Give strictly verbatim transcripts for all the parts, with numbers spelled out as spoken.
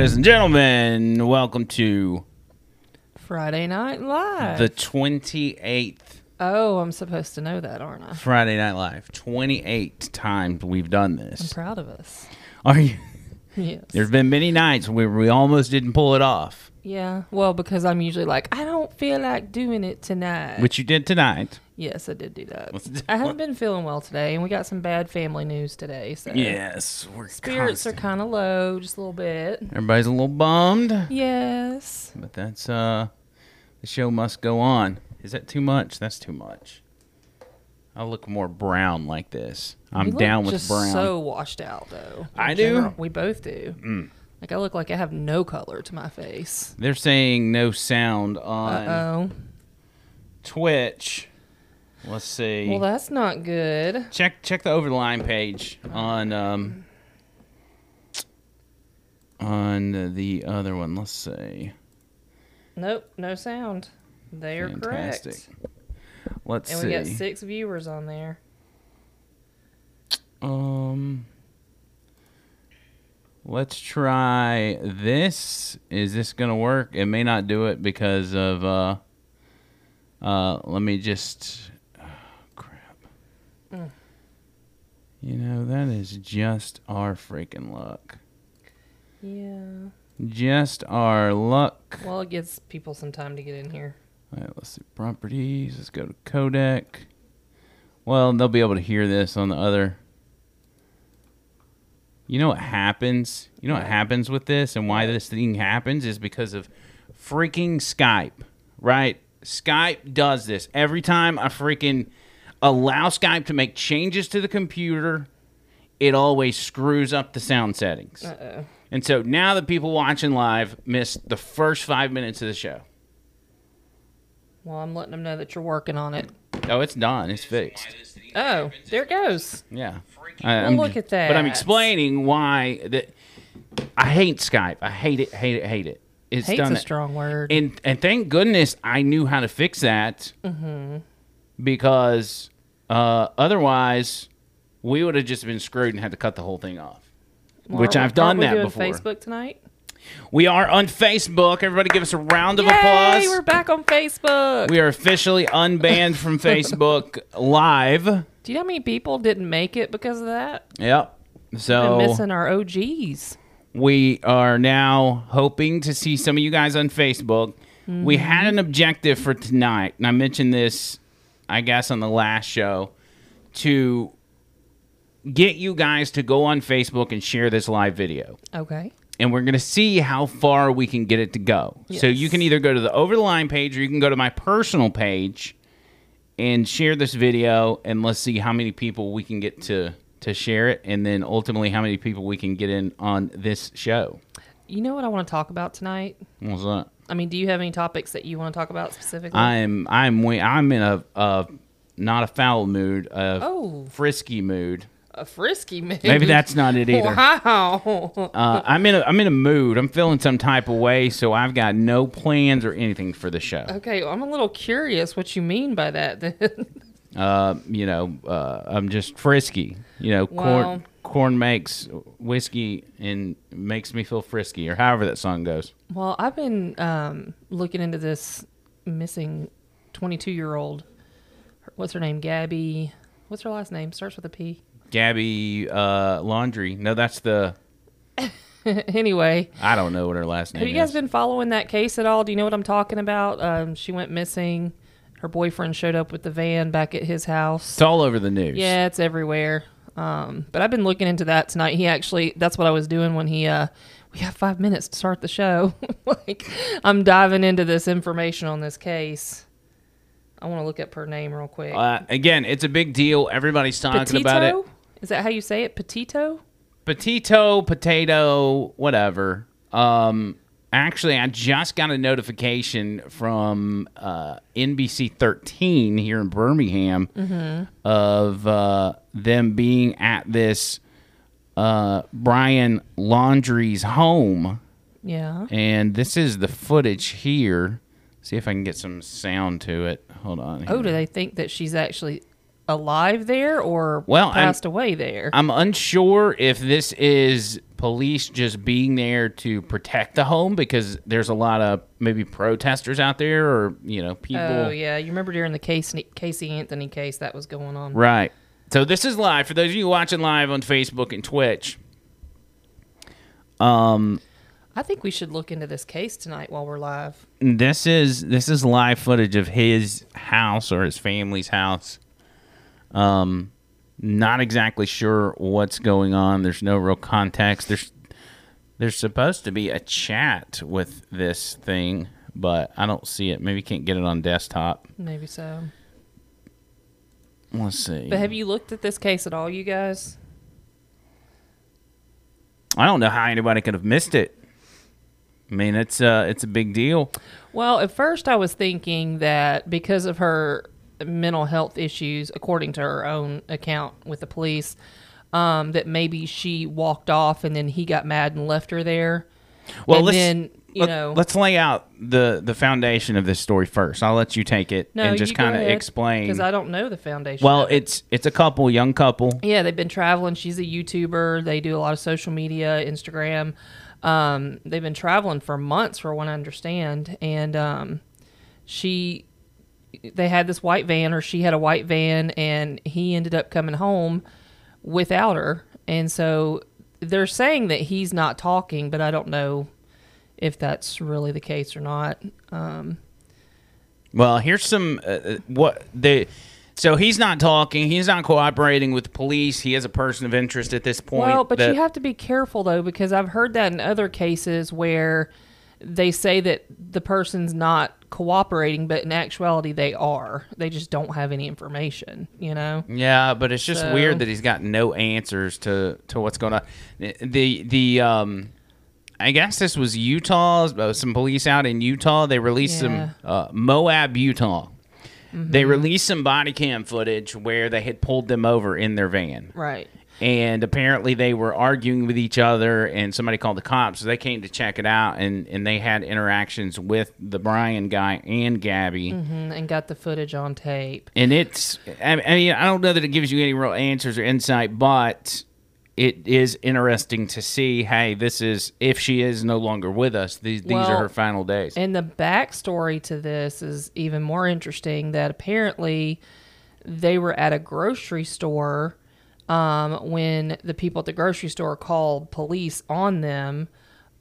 Ladies and gentlemen, welcome to Friday Night Live. The twenty-eighth. Oh, I'm supposed to know that, aren't I? Friday Night Live. twenty-eight times we've done this. I'm proud of us. Are you? Yes. There's been many nights where we almost didn't pull it off. Yeah. Well, because I'm usually like, I don't feel like doing it tonight. Which you did tonight. Yes, I did do that. I haven't been feeling well today, and we got some bad family news today. So yes, we're spirits constant. are kind of low, just a little bit. Everybody's a little bummed. Yes. But that's uh, the show must go on. Is that too much? That's too much. I look more brown like this. I'm you look down with just brown. So washed out though. I general. do. We both do. Mm. Like I look like I have no color to my face. They're saying no sound on Uh-oh. Twitch. Let's see. Well, that's not good. Check check the over the line page on um on the other one. Let's see. Nope, no sound. They are Fantastic. correct. Let's and see. And we got six viewers on there. Um, let's try this. Is this gonna work? It may not do it because of uh. Uh, let me just. Oh, crap. Mm. You know that is just our freaking luck. Yeah. Just our luck. Well, it gives people some time to get in here. All right, let's see properties. Let's go to codec. Well, they'll be able to hear this on the other. You know what happens? You know what happens with this and why this thing happens is because of freaking Skype, right? Skype does this. Every time I freaking allow Skype to make changes to the computer, it always screws up the sound settings. Uh-oh. And so now the people watching live missed the first five minutes of the show. Well, I'm letting them know that you're working on it. Oh, it's done. It's fixed. Oh, there it goes. Yeah. I, well, look at that. But I'm explaining why that I hate Skype. I hate it, hate it, hate it. It's Hate's done a it. strong word. And and thank goodness I knew how to fix that mm-hmm. because uh, otherwise we would have just been screwed and had to cut the whole thing off, well, which I've done that before. Facebook tonight? We are on Facebook. Everybody give us a round of Yay, applause. We're back on Facebook. We are officially unbanned from Facebook Live. Do you know how many people didn't make it because of that? Yep. So we're missing our O Gs. We are now hoping to see some of you guys on Facebook. Mm-hmm. We had an objective for tonight, and I mentioned this, I guess, on the last show, to get you guys to go on Facebook and share this live video. Okay. And we're going to see how far we can get it to go. Yes. So you can either go to the Over the Line page or you can go to my personal page and share this video. And let's see how many people we can get to, to share it. And then ultimately how many people we can get in on this show. You know what I want to talk about tonight? What's that? I mean, do you have any topics that you want to talk about specifically? I'm I'm I'm in a, a not a foul mood, a oh. frisky mood. A frisky mood. Maybe that's not it either. Wow. uh, I'm in a I'm in a mood. I'm feeling some type of way, so I've got no plans or anything for the show. Okay, well, I'm a little curious what you mean by that then. uh, you know, uh, I'm just frisky. You know, wow. corn corn makes whiskey and makes me feel frisky, or however that song goes. Well, I've been um, looking into this missing twenty-two year old. What's her name? Gabby. What's her last name? Starts with a P. Gabby uh, Laundrie. No, that's the... Anyway. I don't know what her last name is. Have you guys is. been following that case at all? Do you know what I'm talking about? Um, she went missing. Her boyfriend showed up with the van back at his house. It's all over the news. Yeah, it's everywhere. Um, but I've been looking into that tonight. He actually... That's what I was doing when he... Uh, we have five minutes to start the show. Like, I'm diving into this information on this case. I want to look up her name real quick. Uh, again, it's a big deal. Everybody's talking Petito? about it. Is that how you say it? Petito? Petito, potato, whatever. Um, actually, I just got a notification from uh, N B C thirteen here in Birmingham mm-hmm. of uh, them being at this uh, Brian Laundrie's home. Yeah. And this is the footage here. See if I can get some sound to it. Hold on. Here. Oh, do they think that she's actually... alive there or well, passed I'm, away there? I'm unsure if this is police just being there to protect the home, because there's a lot of maybe protesters out there, or, you know, people. Oh, yeah. You remember during the Casey, Casey Anthony case that was going on. Right. So this is live. For those of you watching live on Facebook and Twitch. Um, I think we should look into this case tonight while we're live. This is this is live footage of his house, or his family's house. Um, not exactly sure what's going on. There's no real context. There's there's supposed to be a chat with this thing, but I don't see it. Maybe you can't get it on desktop. Maybe so. Let's see. But have you looked at this case at all, you guys? I don't know how anybody could have missed it. I mean, it's uh, it's a big deal. Well, at first I was thinking that because of her mental health issues, according to her own account with the police, um, that maybe she walked off and then he got mad and left her there. Well, and let's, then, you let, know, let's lay out the, the foundation of this story first. I'll let you take it no, and just kind of explain. Because I don't know the foundation. Well, it. it's it's a couple, young couple. Yeah, they've been traveling. She's a YouTuber. They do a lot of social media, Instagram. Um, they've been traveling for months, for what I understand, and um, she, they had this white van, or she had a white van, and he ended up coming home without her, and so they're saying that he's not talking, but I don't know if that's really the case or not. Um, well, here's some uh, what they. So he's not talking. He's not cooperating with the police. He is a person of interest at this point. Well, but that... you have to be careful, though, because I've heard that in other cases where they say that the person's not cooperating, but in actuality they are. They just don't have any information, you know? Yeah, but it's just so... weird that he's got no answers to, to what's going on. The, the um, I guess this was Utah. Some police out in Utah. They released yeah. some uh, Moab, Utah. Mm-hmm. They released some body cam footage where they had pulled them over in their van. Right. And apparently they were arguing with each other, and somebody called the cops. So they came to check it out, and, and they had interactions with the Brian guy and Gabby. Mm-hmm. And got the footage on tape. And it's, I mean, I don't know that it gives you any real answers or insight, but it is interesting to see, hey, this is, if she is no longer with us, these, well, these are her final days. And the backstory to this is even more interesting, that apparently they were at a grocery store um, when the people at the grocery store called police on them.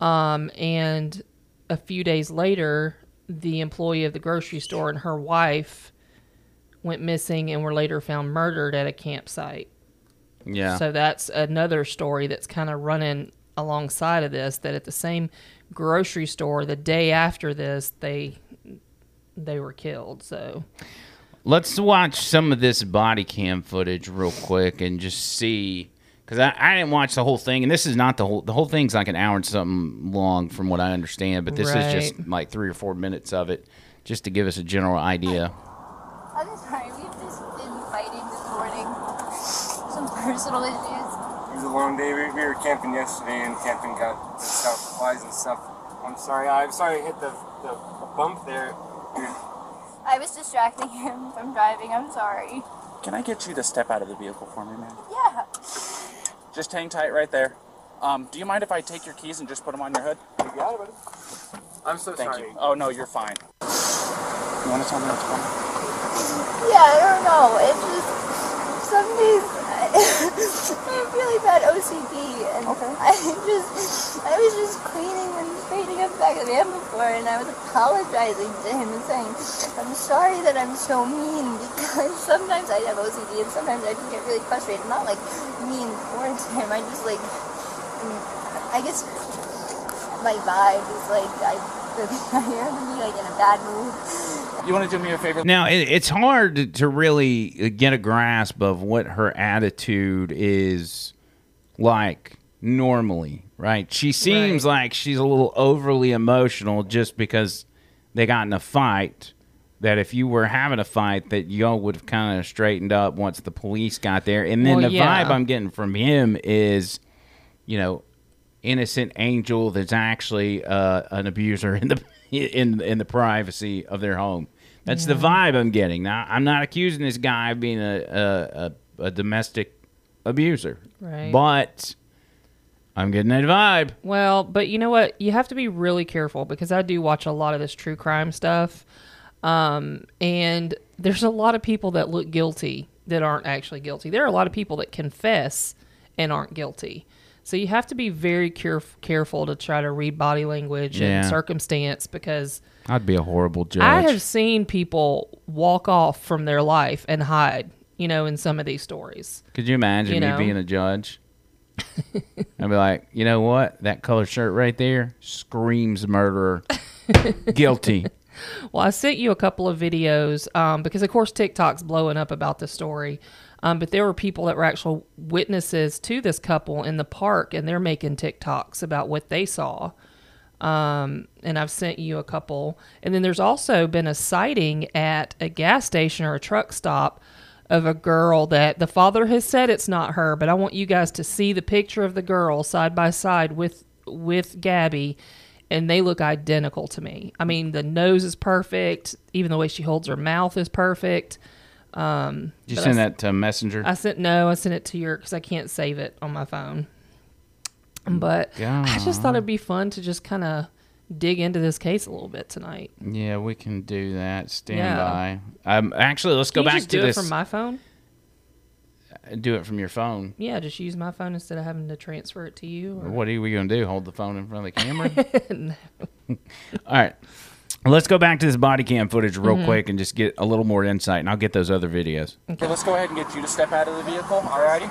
Um, and a few days later, the employee of the grocery store and her wife went missing and were later found murdered at a campsite. Yeah. So that's another story that's kind of running alongside of this, that at the same grocery store the day after this, they they were killed. So let's watch some of this body cam footage real quick and just see, because I, I didn't watch the whole thing, and this is not the whole the whole thing's like an hour and something long from what I understand, but this right. is just like three or four minutes of it just to give us a general idea. I'm sorry, we've just been fighting this morning. Personal issues. It was a long day. We, we were camping yesterday, and camping got out flies and stuff. I'm sorry. I'm sorry I hit the, the, the bump there. I was distracting him from driving. I'm sorry. Can I get you to step out of the vehicle for me, man? Yeah. Just hang tight right there. Um, do you mind if I take your keys and just put them on your hood? You got it, buddy. I'm so Thank sorry. You. Oh, no, you're fine. You want to tell me what's going on? Yeah, I don't know. It's just some days... I have really bad O C D, and okay. I just, I was just cleaning and straightening up the back of the van before, and I was apologizing to him and saying, I'm sorry that I'm so mean, because sometimes I have O C D, and sometimes I just get really frustrated. I'm not, like, mean towards him, I just, like, I guess my vibe is, like, I, I am, like, in a bad mood. You want to do me a favor? Now, it, it's hard to really get a grasp of what her attitude is like normally, right? She seems right. like she's a little overly emotional just because they got in a fight, that if you were having a fight, that y'all would have kind of straightened up once the police got there. And then well, the yeah. vibe I'm getting from him is, you know, innocent angel that's actually uh, an abuser in the... In in the privacy of their home. That's yeah. the vibe I'm getting. Now, I'm not accusing this guy of being a a, a, a domestic abuser, right? But I'm getting that vibe. Well, but you know what? You have to be really careful because I do watch a lot of this true crime stuff. Um, and there's a lot of people that look guilty that aren't actually guilty. There are a lot of people that confess and aren't guilty. So you have to be very care- careful to try to read body language yeah. and circumstance because... I'd be a horrible judge. I have seen people walk off from their life and hide, you know, in some of these stories. Could you imagine you me know? being a judge? I'd be like, you know what? That color shirt right there screams murderer. Guilty. Well, I sent you a couple of videos um, because, of course, TikTok's blowing up about the story. Um, but there were people that were actual witnesses to this couple in the park, and they're making TikToks about what they saw. Um, and I've sent you a couple. And then there's also been a sighting at a gas station or a truck stop of a girl that the father has said it's not her, but I want you guys to see the picture of the girl side by side with with Gabby, and they look identical to me. I mean, the nose is perfect. Even the way she holds her mouth is perfect. Um, Did you send I, that to Messenger? I sent no, I sent it to your because I can't save it on my phone. But God. I just thought it'd be fun to just kind of dig into this case a little bit tonight. Yeah, we can do that. Stand yeah. by. Um, actually, let's can go you back just to do this. Do it from my phone. Do it from your phone. Yeah, just use my phone instead of having to transfer it to you. Or... What are we gonna do? Hold the phone in front of the camera? No. All right. Let's go back to this body cam footage real mm-hmm. quick and just get a little more insight, and I'll get those other videos. Okay, let's go ahead and get you to step out of the vehicle. All righty.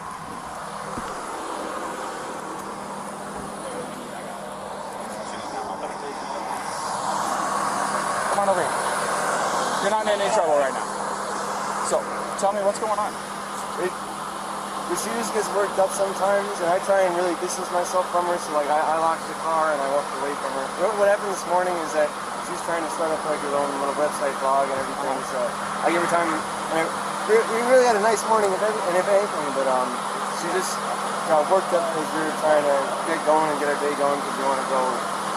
Come on over here. You're not in any trouble right now. So, tell me what's going on. It, the shoes gets worked up sometimes, and I try and really distance myself from her, so like I, I locked the car and I walked away from her. What, what happened this morning is that she's trying to start up like her own little website blog and everything, so like every time, and I, we, we really had a nice morning if every, and if anything, but um, she just got worked up because we were trying to get going and get our day going because we want to go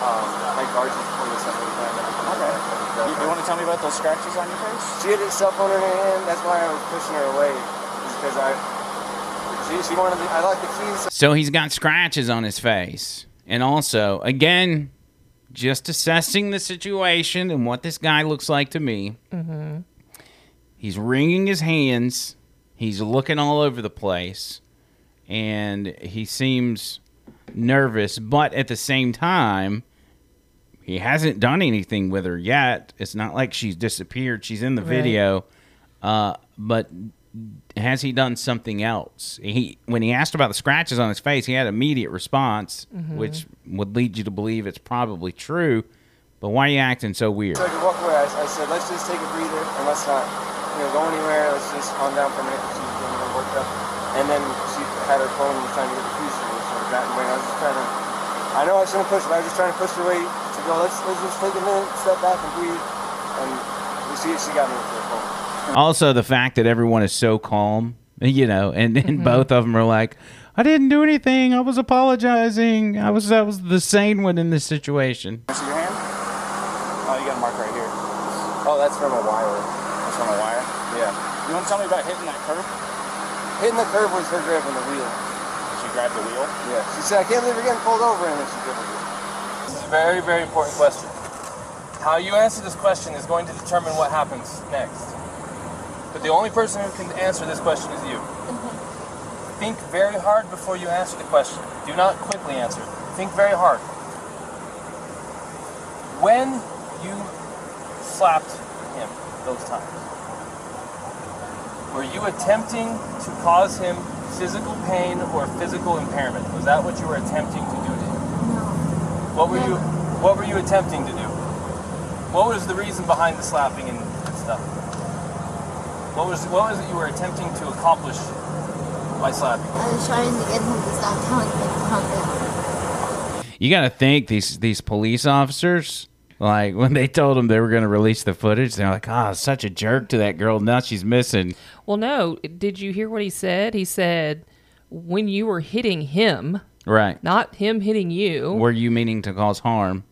um, like guards for this stuff. Okay. You, you want to tell me about those scratches on your face? She had a cell phone in her hand, that's why I was pushing her away, because I, she, she wanted, I like the keys. So he's got scratches on his face, and also, again, just assessing the situation and what this guy looks like to me. Mm-hmm. He's wringing his hands. He's looking all over the place. And he seems nervous. But at the same time, he hasn't done anything with her yet. It's not like she's disappeared. She's in the right. video. Uh, but has he done something else? He when he asked about the scratches on his face, he had an immediate response, mm-hmm. which would lead you to believe it's probably true. But why are you acting so weird? So I could walk away. I, I said, let's just take a breather and let's not, you know, go anywhere. Let's just calm down for a minute. She's getting a little worked up. And then she had her phone and was trying to get the keys to her, so that way I was just trying to. I know I shouldn't push, but I was just trying to push her away to go. Let's let's just take a minute, step back, and breathe. And you see, she got me with her phone. Also, the fact that everyone is so calm, you know, and then mm-hmm. both of them are like, I didn't do anything. I was apologizing. I was I was the sane one in this situation. See your hand? Oh, you got a mark right here. Oh, that's from a wire. That's from a wire? Yeah. You want to tell me about hitting that curb? Hitting the curb was her grabbing the wheel. She grabbed the wheel? Yeah. She said, I can't believe you're getting pulled over, and then she grabbed the wheel. This is a very, very important question. How you answer this question is going to determine what happens next. But the only person who can answer this question is you. Mm-hmm. Think very hard before you answer the question. Do not quickly answer it. Think very hard. When you slapped him those times, were you attempting to cause him physical pain or physical impairment? Was that what you were attempting to do to him? No. What were you, what were you attempting to do? What was the reason behind the slapping and stuff? What was what was it you were attempting to accomplish by slapping? I was trying to get him to stop telling me to calm down. You gotta think these these police officers, like when they told them they were gonna release the footage, they're like, ah, oh, such a jerk to that girl. Now she's missing. Well, no. Did you hear what he said? He said, when you were hitting him, right? Not him hitting you. Were you meaning to cause harm?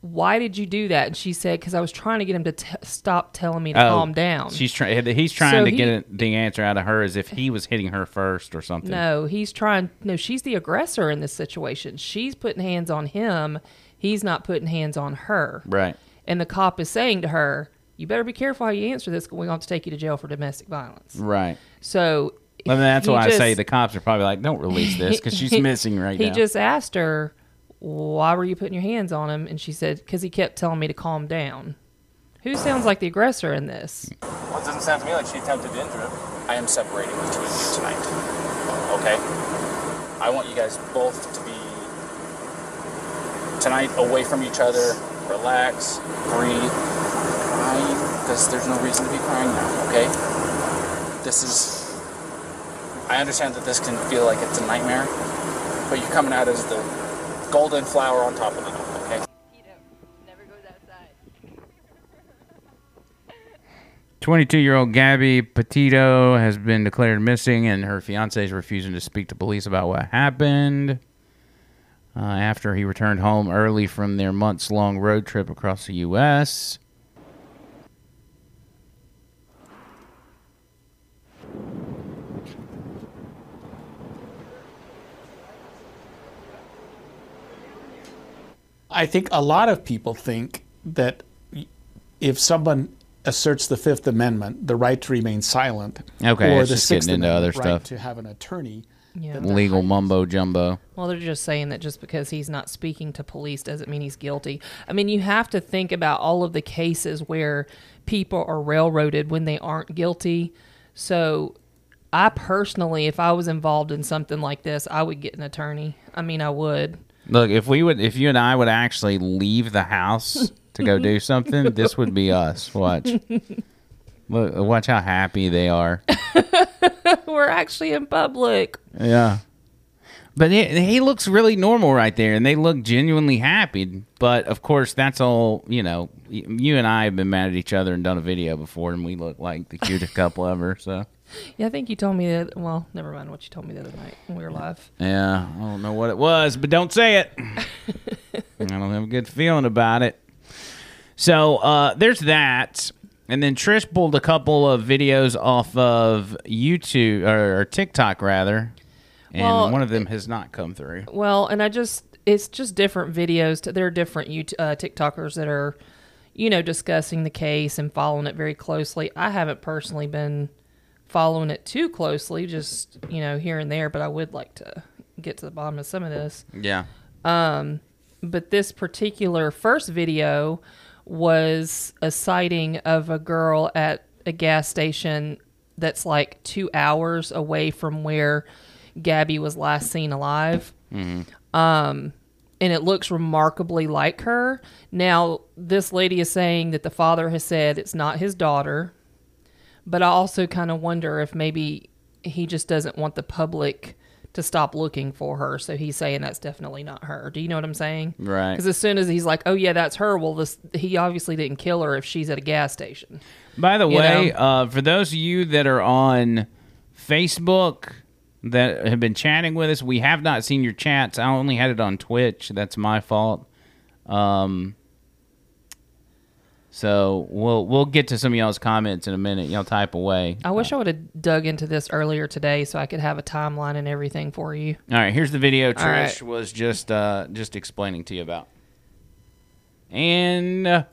why did you do that? And she said, because I was trying to get him to t stop telling me to oh, calm down. She's trying. He's trying so to he, get the answer out of her as if he was hitting her first or something. No, he's trying. No, she's the aggressor in this situation. She's putting hands on him. He's not putting hands on her. Right. And the cop is saying to her, you better be careful how you answer this, because we're going to take you to jail for domestic violence. Right. So I mean, that's why just, I say the cops are probably like, don't release this, because she's he, missing right he now. He just asked her, why were you putting your hands on him? And she said, because he kept telling me to calm down. Who sounds like the aggressor in this? Well, it doesn't sound to me like she attempted to injure him. I am separating between you tonight, okay? I want you guys both to be, tonight, away from each other, relax, breathe, crying, because there's no reason to be crying now, okay? This is, I understand that this can feel like it's a nightmare, but you're coming out as the golden flower on top of it, okay? Never goes outside. twenty-two-year-old Gabby Petito has been declared missing, and her fiancé is refusing to speak to police about what happened uh, after he returned home early from their months-long road trip across the U S I think a lot of people think that if someone asserts the Fifth Amendment, the right to remain silent, okay, or the Sixth Amendment, the right to have an attorney, yeah. legal mumbo jumbo. Well, they're just saying that just because he's not speaking to police doesn't mean he's guilty. I mean, you have to think about all of the cases where people are railroaded when they aren't guilty. So I personally, if I was involved in something like this, I would get an attorney. I mean, I would. Look, if we would, if you and I would actually leave the house to go do something, this would be us. Watch, look, watch how happy they are. We're actually in public. Yeah, but it, he looks really normal right there, and they look genuinely happy. But of course, that's all. You know, you and I have been mad at each other and done a video before, and we look like the cutest couple ever. So. Yeah, I think you told me that. Well, never mind what you told me the other night when we were live. Yeah, I don't know what it was, but don't say it. I don't have a good feeling about it. So uh, there's that. And then Trish pulled a couple of videos off of YouTube, or, or TikTok, rather. And well, one of them has not come through. Well, and I just, it's just different videos. To, there are different YouTube, uh, TikTokers that are, you know, discussing the case and following it very closely. I haven't personally been following it too closely, just, you know, here and there, but I would like to get to the bottom of some of this. Yeah. Um, but this particular first video was a sighting of a girl at a gas station that's like two hours away from where Gabby was last seen alive. Mm-hmm. Um, and it looks remarkably like her. Now, this lady is saying that the father has said it's not his daughter. But I also kind of wonder if maybe he just doesn't want the public to stop looking for her. So he's saying that's definitely not her. Do you know what I'm saying? Right. Because as soon as he's like, oh, yeah, that's her. Well, this, he obviously didn't kill her if she's at a gas station. By the way, uh, for those of you that are on Facebook that have been chatting with us, we have not seen your chats. I only had it on Twitch. That's my fault. Um So we'll we'll get to some of y'all's comments in a minute. Y'all type away. I wish I would have dug into this earlier today so I could have a timeline and everything for you. All right, here's the video Trish right. was just uh, just explaining to you about. And uh,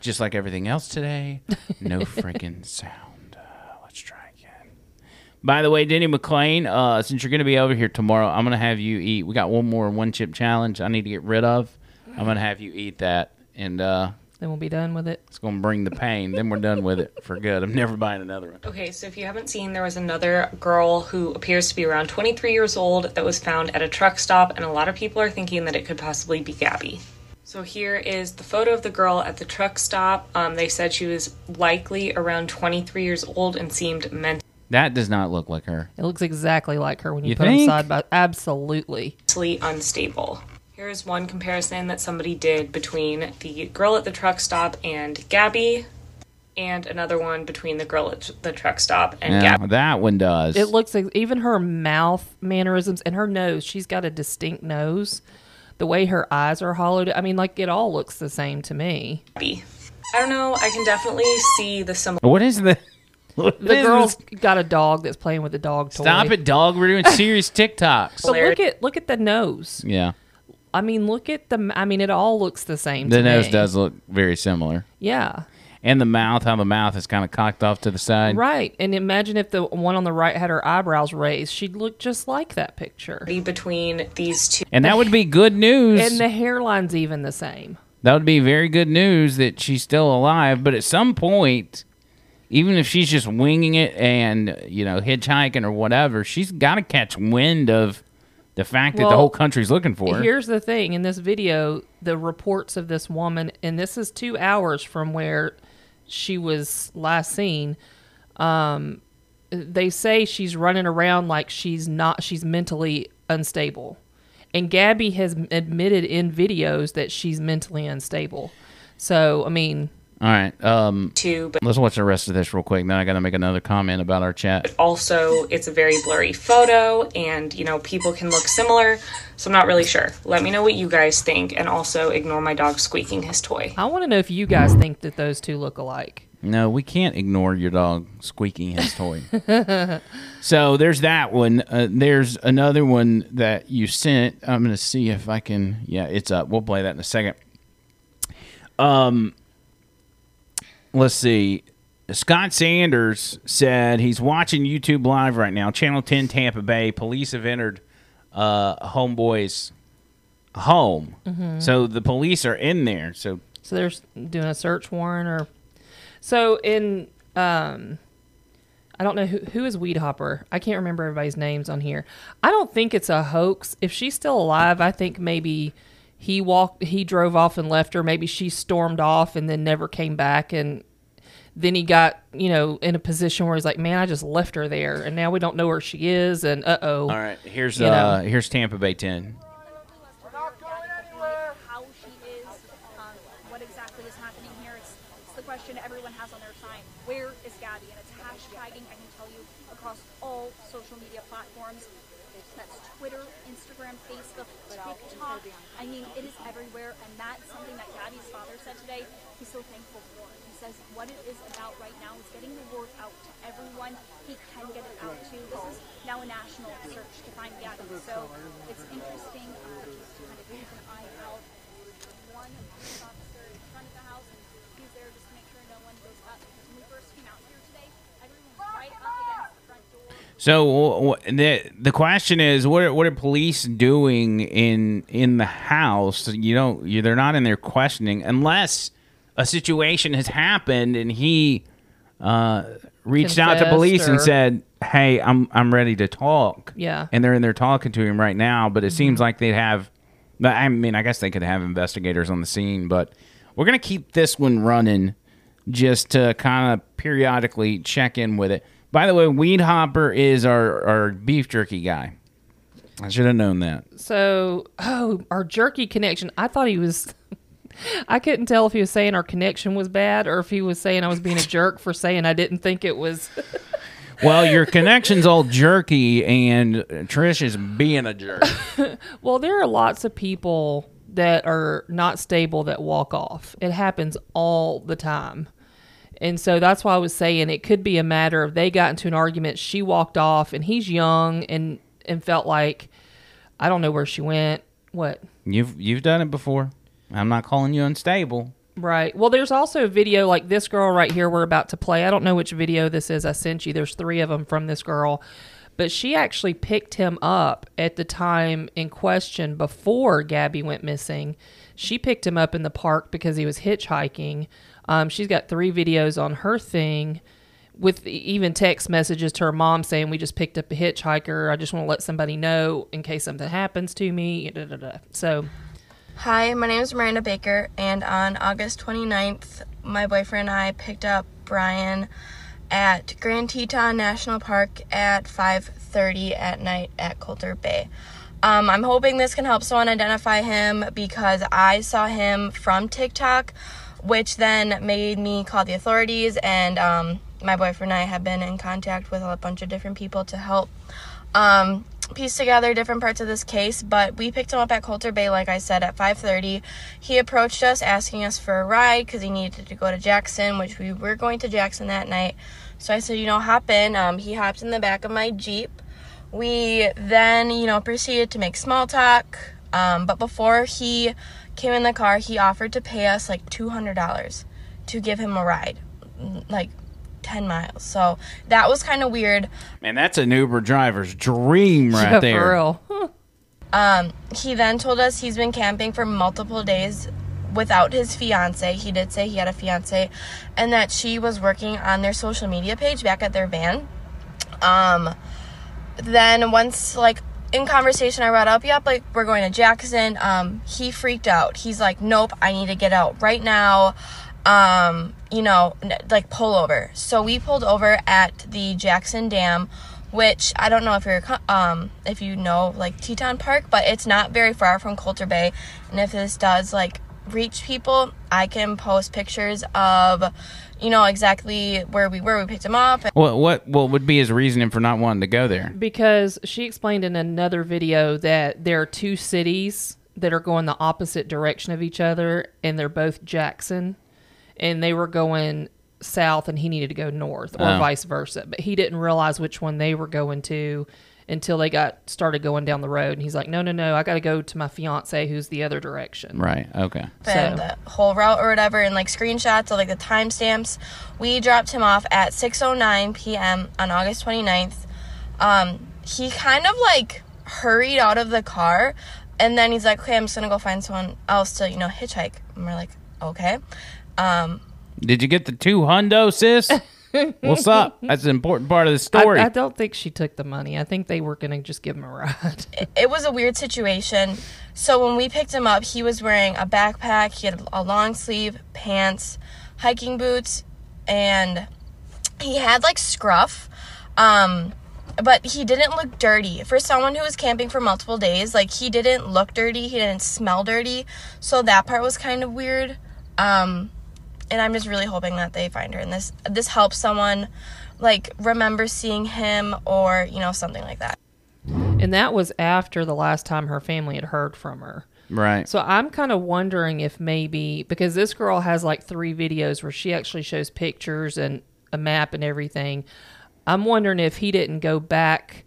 just like everything else today, no freaking sound. Uh, let's try again. By the way, Denny McClain, uh, since you're going to be over here tomorrow, I'm going to have you eat. We got one more one chip challenge I need to get rid of. I'm going to have you eat that and. Uh, Then we'll be done with it. It's going to bring the pain. Then we're done with it for good. I'm never buying another one. Okay, so if you haven't seen, there was another girl who appears to be around twenty-three years old that was found at a truck stop, and a lot of people are thinking that it could possibly be Gabby. So here is the photo of the girl at the truck stop. Um, they said she was likely around twenty-three years old and seemed mental. That does not look like her. It looks exactly like her when you, you put them side by side. Absolutely. Mentally unstable. Here's one comparison that somebody did between the girl at the truck stop and Gabby, and another one between the girl at the truck stop and yeah, Gabby. That one does. It looks like even her mouth mannerisms and her nose. She's got a distinct nose. the way her eyes are hollowed, I mean, like, it all looks the same to me. I don't know. I can definitely see the similar. What is the? What the is girl's this? Got a dog that's playing with a dog toy. Stop it, dog. We're doing serious TikToks. But look at look at the nose. Yeah. I mean, look at the. I mean, it all looks the same. The to nose me. Does look very similar. Yeah. And the mouth, how the mouth is kind of cocked off to the side. Right. And imagine if the one on the right had her eyebrows raised. She'd look just like that picture. Between these two. And that would be good news. And the hairline's even the same. That would be very good news that she's still alive. But at some point, even if she's just winging it and, you know, hitchhiking or whatever, she's got to catch wind of the fact well, that the whole country's looking for her. Here's the thing. In this video, the reports of this woman, and this is two hours from where she was last seen, um they say she's running around like she's not she's mentally unstable, and Gabby has admitted in videos that she's mentally unstable. So I mean, all right, um two, but let's watch the rest of this real quick. Then I gotta make another comment about our chat. But also, it's a very blurry photo, and you know, people can look similar, so I'm not really sure. Let me know what you guys think, and also ignore my dog squeaking his toy. I want to know if you guys think that those two look alike. No, we can't ignore your dog squeaking his toy. So there's that one. Uh, there's another one that you sent. I'm gonna see if I can. Yeah, it's up. We'll play that in a second. Um. Let's see. Scott Sanders said he's watching YouTube live right now. Channel ten Tampa Bay. Police have entered uh, homeboy's home. Mm-hmm. So the police are in there. So so they're doing a search warrant. or So in, um, I don't know, who, who is Weed Hopper? I can't remember everybody's names on here. I don't think it's a hoax. If she's still alive, I think maybe... He walked. He drove off and left her. Maybe she stormed off and then never came back. And then he got, you know, in a position where he's like, "Man, I just left her there, and now we don't know where she is." And uh oh. All right, here's uh, here's Tampa Bay ten. We're not going anywhere. How she is, um, what exactly is happening here? It's, it's the question everyone has on their sign. Where is Gabby? And it's hashtagging. I can tell you across all social media platforms. That's Twitter, Instagram, Facebook, TikTok. I mean, it is everywhere, and that's something that Gabby's father said today. He's so thankful for it. He says what it is about right now is getting the word out to everyone he can get it out to. This is now a national search to find Gabby, so it's interesting uh, just to kind of keep an eye out. One police officer in front of the house, and he's there just to make sure no one goes up. Because when we first came out here today, everyone was right up against the front door. So the the question is, what are, what are police doing in in the house? You don't, you, they're not in there questioning unless a situation has happened and he uh, reached Confessed out to police or... and said, "Hey, I'm I'm ready to talk." Yeah, and they're in there talking to him right now. But it mm-hmm. seems like they'd have. I mean, I guess they could have investigators on the scene, but we're gonna keep this one running just to kind of periodically check in with it. By the way, Weed Hopper is our, our beef jerky guy. I should have known that. So, oh, our jerky connection. I thought he was... I couldn't tell if he was saying our connection was bad or if he was saying I was being a jerk for saying I didn't think it was... Well, your connection's all jerky, and Trish is being a jerk. Well, there are lots of people that are not stable that walk off. It happens all the time. And so that's why I was saying it could be a matter of they got into an argument, she walked off, and he's young and, and felt like, I don't know where she went. What? You've you've done it before. I'm not calling you unstable. Right. Well, there's also a video like this girl right here we're about to play. I don't know which video this is I sent you. There's three of them from this girl. But she actually picked him up at the time in question before Gabby went missing. She picked him up in the park because he was hitchhiking. Um, she's got three videos on her thing with even text messages to her mom saying, we just picked up a hitchhiker. I just want to let somebody know in case something happens to me. Da, da, da. So, hi, my name is Miranda Baker, and on August twenty-ninth, my boyfriend and I picked up Brian at Grand Teton National Park at five thirty at night at Coulter Bay. Um, I'm hoping this can help someone identify him because I saw him from TikTok, which then made me call the authorities, and um, my boyfriend and I have been in contact with a bunch of different people to help. Um, piece together different parts of this case, but we picked him up at Coulter Bay, like I said, at five thirty. He approached us asking us for a ride because he needed to go to Jackson, which we were going to Jackson that night. So I said, you know, hop in. Um, he hopped in the back of my Jeep. We then, you know, proceeded to make small talk. Um, but before he came in the car, he offered to pay us like two hundred dollars to give him a ride, like ten miles. So that was kind of weird. Man, that's an Uber driver's dream right yeah, there. For real. Huh. Um, he then told us he's been camping for multiple days without his fiance. He did say he had a fiance, and that she was working on their social media page back at their van. Um, then once like in conversation, I brought up, yep, like we're going to Jackson. Um, he freaked out. He's like, nope, I need to get out right now. Um, you know, like pull over. So we pulled over at the Jackson Dam, which I don't know if you're, um, if you know like Teton Park, but it's not very far from Coulter Bay. And if this does like reach people, I can post pictures of, you know, exactly where we were. We picked him up. What, what, what would be his reasoning for not wanting to go there? Because she explained in another video that there are two cities that are going the opposite direction of each other, and they're both Jackson. And they were going south and he needed to go north, or oh. vice versa. But he didn't realize which one they were going to until they got started going down the road. And he's like, no, no, no, I got to go to my fiance who's the other direction. Right. Okay. So and the whole route or whatever, and like screenshots of like the timestamps. We dropped him off at six oh nine p m on August twenty-ninth. Um, he kind of like hurried out of the car, and then he's like, okay, I'm just going to go find someone else to, you know, hitchhike. And we're like, okay. Um, Did you get the two hundo, sis? What's up? That's an important part of the story. I, I don't think she took the money. I think they were going to just give him a ride. It, it was a weird situation. So when we picked him up, he was wearing a backpack. He had a long sleeve, pants, hiking boots, and he had like scruff. Um, but he didn't look dirty. For someone who was camping for multiple days, like he didn't look dirty. He didn't smell dirty. So that part was kind of weird. Um, And I'm just really hoping that they find her, and this this helps someone, like, remember seeing him or, you know, something like that. And that was after the last time her family had heard from her. Right. So I'm kind of wondering if maybe, because this girl has, like, three videos where she actually shows pictures and a map and everything. I'm wondering if he didn't go back,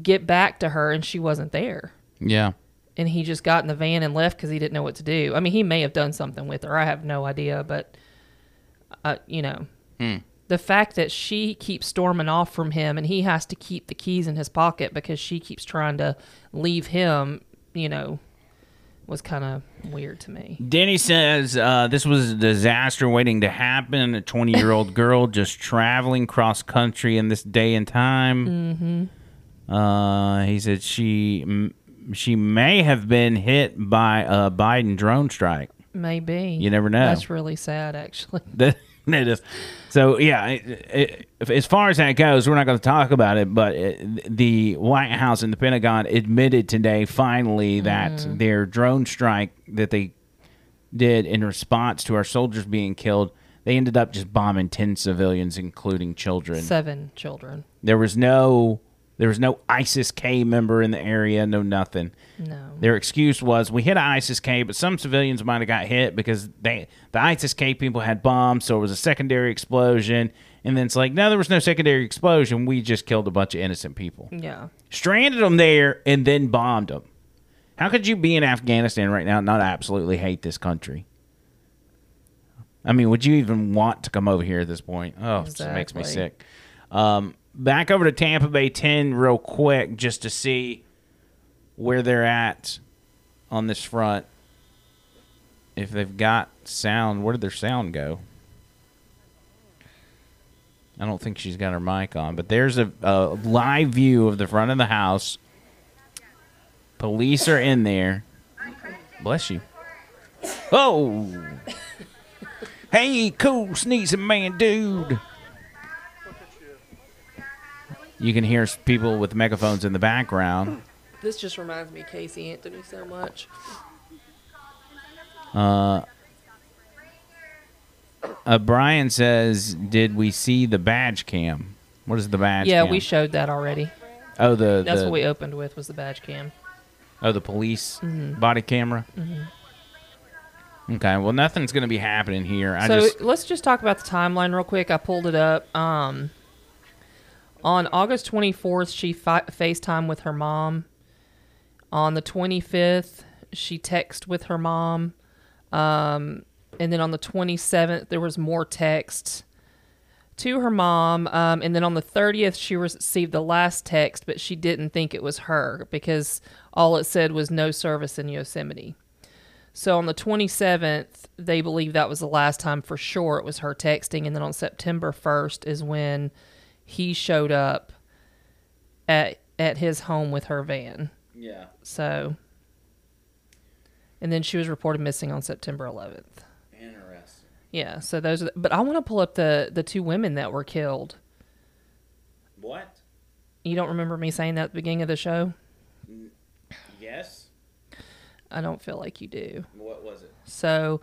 get back to her, and she wasn't there. Yeah. And he just got in the van and left because he didn't know what to do. I mean, he may have done something with her. I have no idea. But, uh, you know, mm. the fact that she keeps storming off from him, and he has to keep the keys in his pocket because she keeps trying to leave him, you know, was kind of weird to me. Denny says uh, this was a disaster waiting to happen. A twenty-year-old girl just traveling cross-country in this day and time. Mm-hmm. Uh, he said she... M She may have been hit by a Biden drone strike. Maybe. You never know. That's really sad, actually. That, it is. So, yeah, it, it, as far as that goes, we're not going to talk about it, but it, the White House and the Pentagon admitted today, finally, that mm. their drone strike that they did in response to our soldiers being killed, they ended up just bombing ten civilians, including children. Seven children. There was no... There was no ISIS-K member in the area, no nothing. No. Their excuse was, we hit an ISIS-K, but some civilians might have got hit because they the ISIS-K people had bombs, so it was a secondary explosion. And then it's like, no, there was no secondary explosion. We just killed a bunch of innocent people. Yeah. Stranded them there and then bombed them. How could you be in Afghanistan right now and not absolutely hate this country? I mean, would you even want to come over here at this point? Oh, exactly. It makes me sick. Um... Back over to Tampa Bay ten real quick just to see where they're at on this front. If they've got sound, where did their sound go? I don't think she's got her mic on, but there's a, a live view of the front of the house. Police are in there. Bless you. Oh! Hey, cool sneezing man, dude. You can hear people with megaphones in the background. This just reminds me of Casey Anthony so much. Uh, uh, Brian says, did we see the badge cam? What is the badge yeah, cam? Yeah, we showed that already. Oh, the that's the, what we opened with was the badge cam. Oh, the police mm-hmm. body camera. Mm-hmm. Okay, well, nothing's going to be happening here. I so just... let's just talk about the timeline real quick. I pulled it up. Um, on August twenty-fourth, she fi FaceTimed with her mom. On the twenty-fifth, she texted with her mom. Um, and then on the twenty-seventh, there was more texts to her mom. Um, and then on the thirtieth, she received the last text, but she didn't think it was her because all it said was no service in Yosemite. So on the twenty-seventh, they believe that was the last time for sure it was her texting. And then on September first is when he showed up at, at his home with her van. Yeah. So... And then she was reported missing on September eleventh. Interesting. Yeah, so those are... The, but I want to pull up the, the two women that were killed. What? You don't remember me saying that at the beginning of the show? Yes. I don't feel like you do. What was it? So,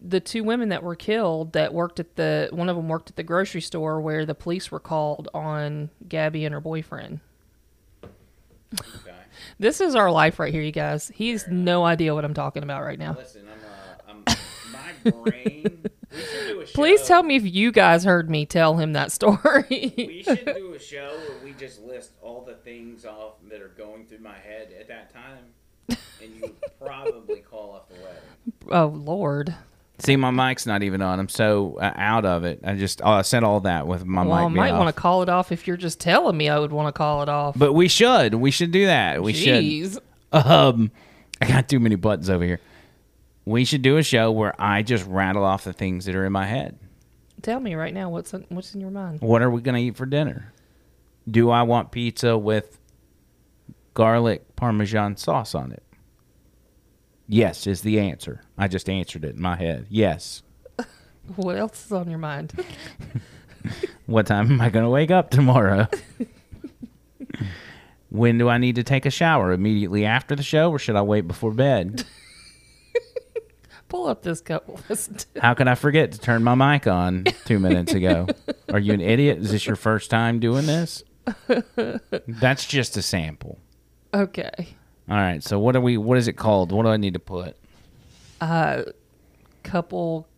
the two women that were killed that worked at the... One of them worked at the grocery store where the police were called on Gabby and her boyfriend. Okay. This is our life right here, you guys. He's no idea what I'm talking about right now. Listen, I'm, uh, I'm, my brain... We should do a show. Please tell me if you guys heard me tell him that story. We should do a show where we just list all the things off that are going through my head at that time, and you would probably call off the wedding. Oh, Lord. See, my mic's not even on. I'm so uh, out of it. I just uh, said all that with my well, mic. Well, I might want to call it off if you're just telling me. I would want to call it off. But we should. We should do that. We Jeez. should. Um, I got too many buttons over here. We should do a show where I just rattle off the things that are in my head. Tell me right now what's what's in your mind. What are we gonna eat for dinner? Do I want pizza with garlic Parmesan sauce on it? Yes is the answer. I just answered it in my head. Yes. What else is on your mind? What time am I going to wake up tomorrow? When do I need to take a shower? Immediately after the show, or should I wait before bed? Pull up this couple. How could I forget to turn my mic on two minutes ago? Are you an idiot? Is this your first time doing this? That's just a sample. Okay. All right, so what are we? What is it called? What do I need to put? Uh, couple.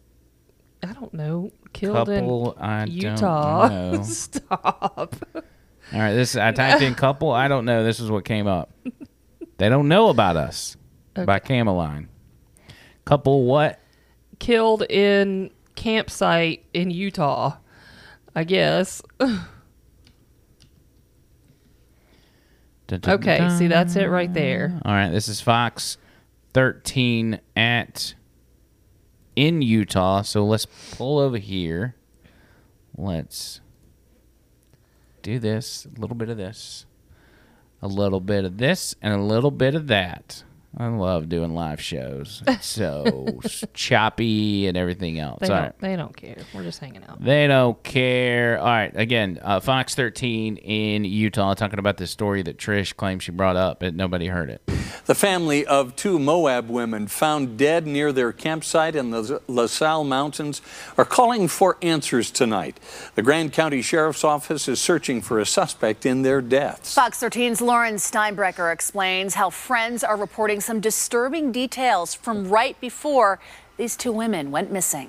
I don't know. Killed couple, in I Utah. Don't know. Stop. All right, this I typed in couple. I don't know. This is what came up. They don't know about us. Okay. By Cameline. Couple what? Killed in campsite in Utah. I guess. Okay, see, that's it right there. All right, this is Fox thirteen at in Utah. So let's pull over here. Let's do this, a little bit of this, a little bit of this, and a little bit of that. I love doing live shows. It's so choppy and everything else. They, All don't, right. they don't care. We're just hanging out. They don't care. All right. Again, uh, Fox thirteen in Utah talking about this story that Trish claims she brought up, but nobody heard it. The family of two Moab women found dead near their campsite in the La Sal Mountains are calling for answers tonight. The Grand County Sheriff's Office is searching for a suspect in their deaths. Fox thirteen's Lauren Steinbrecher explains how friends are reporting some disturbing details from right before these two women went missing.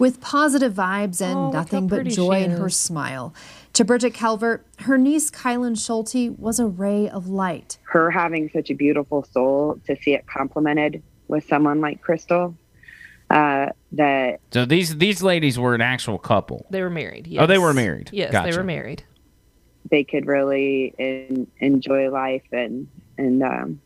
With positive vibes and oh, nothing but joy in her smile, to Bridget Calvert, her niece Kylen Schulte was a ray of light. Her having such a beautiful soul, to see it complimented with someone like Crystal, uh, that... So these, these ladies were an actual couple. They were married, yes. Oh, they were married. Yes, gotcha. They were married. They could really in, enjoy life and, and um,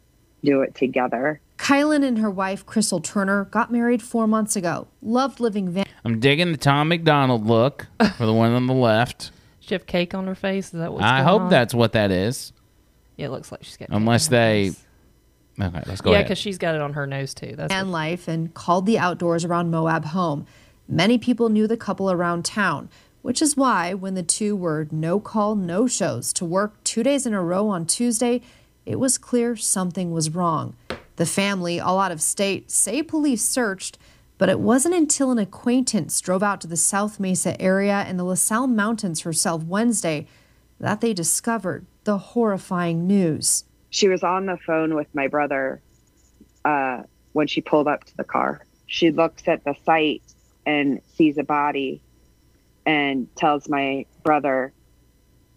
do it together. Kylen and her wife, Crystal Turner, got married four months ago. Loved living van. I'm digging the Tom McDonald look for the one on the left. She have cake on her face? Is that what's I going hope on? That's what that is. Yeah, it looks like she's got cake Unless on her they... Face. Okay, let's go yeah, ahead. Yeah, because she's got it on her nose, too. That's and what... life and called the outdoors around Moab home. Many people knew the couple around town, which is why when the two were no-call, no-shows to work two days in a row on Tuesday, it was clear something was wrong. The family, all out of state, say police searched, but it wasn't until an acquaintance drove out to the South Mesa area in the La Sal Mountains herself Wednesday that they discovered the horrifying news. She was on the phone with my brother uh, when she pulled up to the car. She looks at the site and sees a body and tells my brother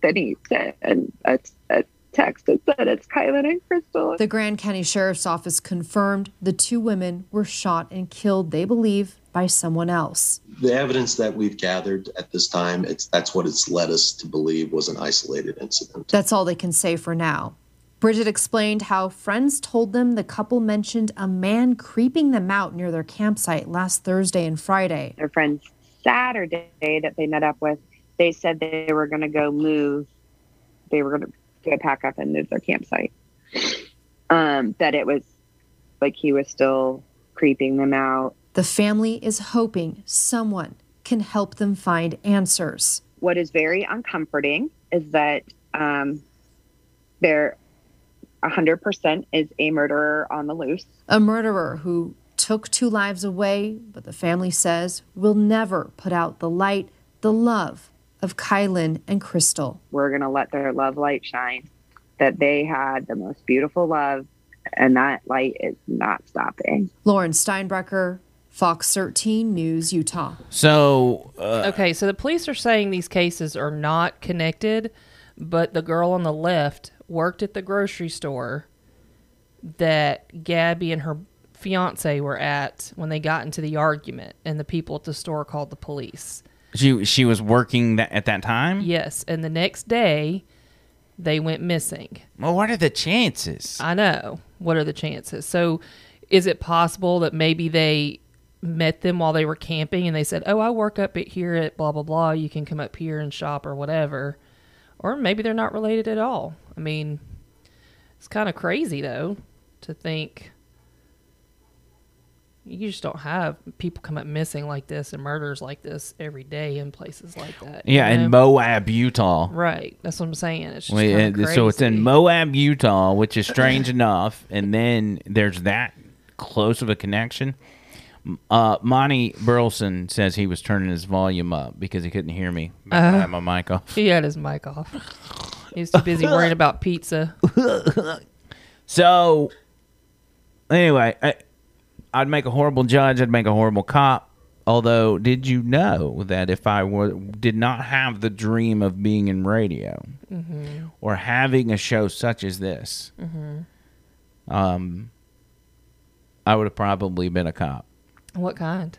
that he said, and a, a text that said it's Kylen and Crystal. The Grand County Sheriff's Office confirmed the two women were shot and killed, they believe, by someone else. The evidence that we've gathered at this time, it's, that's what it's led us to believe was an isolated incident. That's all they can say for now. Bridget explained how friends told them the couple mentioned a man creeping them out near their campsite last Thursday and Friday. Their friends Saturday that they met up with, they said they were going to go move. They were going to pack up and move their campsite. Um, that it was like he was still creeping them out. The family is hoping someone can help them find answers. What is very uncomforting is that um, they're one hundred percent is a murderer on the loose. A murderer who took two lives away, but the family says will never put out the light, the love of Kylen and Crystal. We're going to let their love light shine, that they had the most beautiful love, and that light is not stopping. Lauren Steinbrecher, Fox thirteen News, Utah. So, uh, okay, so the police are saying these cases are not connected, but the girl on the left worked at the grocery store that Gabby and her fiance were at when they got into the argument, and the people at the store called the police. She she was working that, at that time? Yes, and the next day, they went missing. Well, what are the chances? I know. What are the chances? So is it possible that maybe they met them while they were camping and they said, oh, I work up at here at blah, blah, blah. You can come up here and shop or whatever. Or maybe they're not related at all. I mean, it's kind of crazy, though, to think you just don't have people come up missing like this and murders like this every day in places like that. Yeah, you know? In Moab, Utah. Right. That's what I'm saying. It's just well, it, crazy. So it's in Moab, Utah, which is strange enough, and then there's that close of a connection. Uh, Monty Burleson says he was turning his volume up because he couldn't hear me. Uh, I had my mic off. He had his mic off. He was too busy worrying about pizza. So, anyway, I, I'd make a horrible judge. I'd make a horrible cop. Although, did you know that if I were, did not have the dream of being in radio mm-hmm. or having a show such as this, mm-hmm. um, I would have probably been a cop. What kind?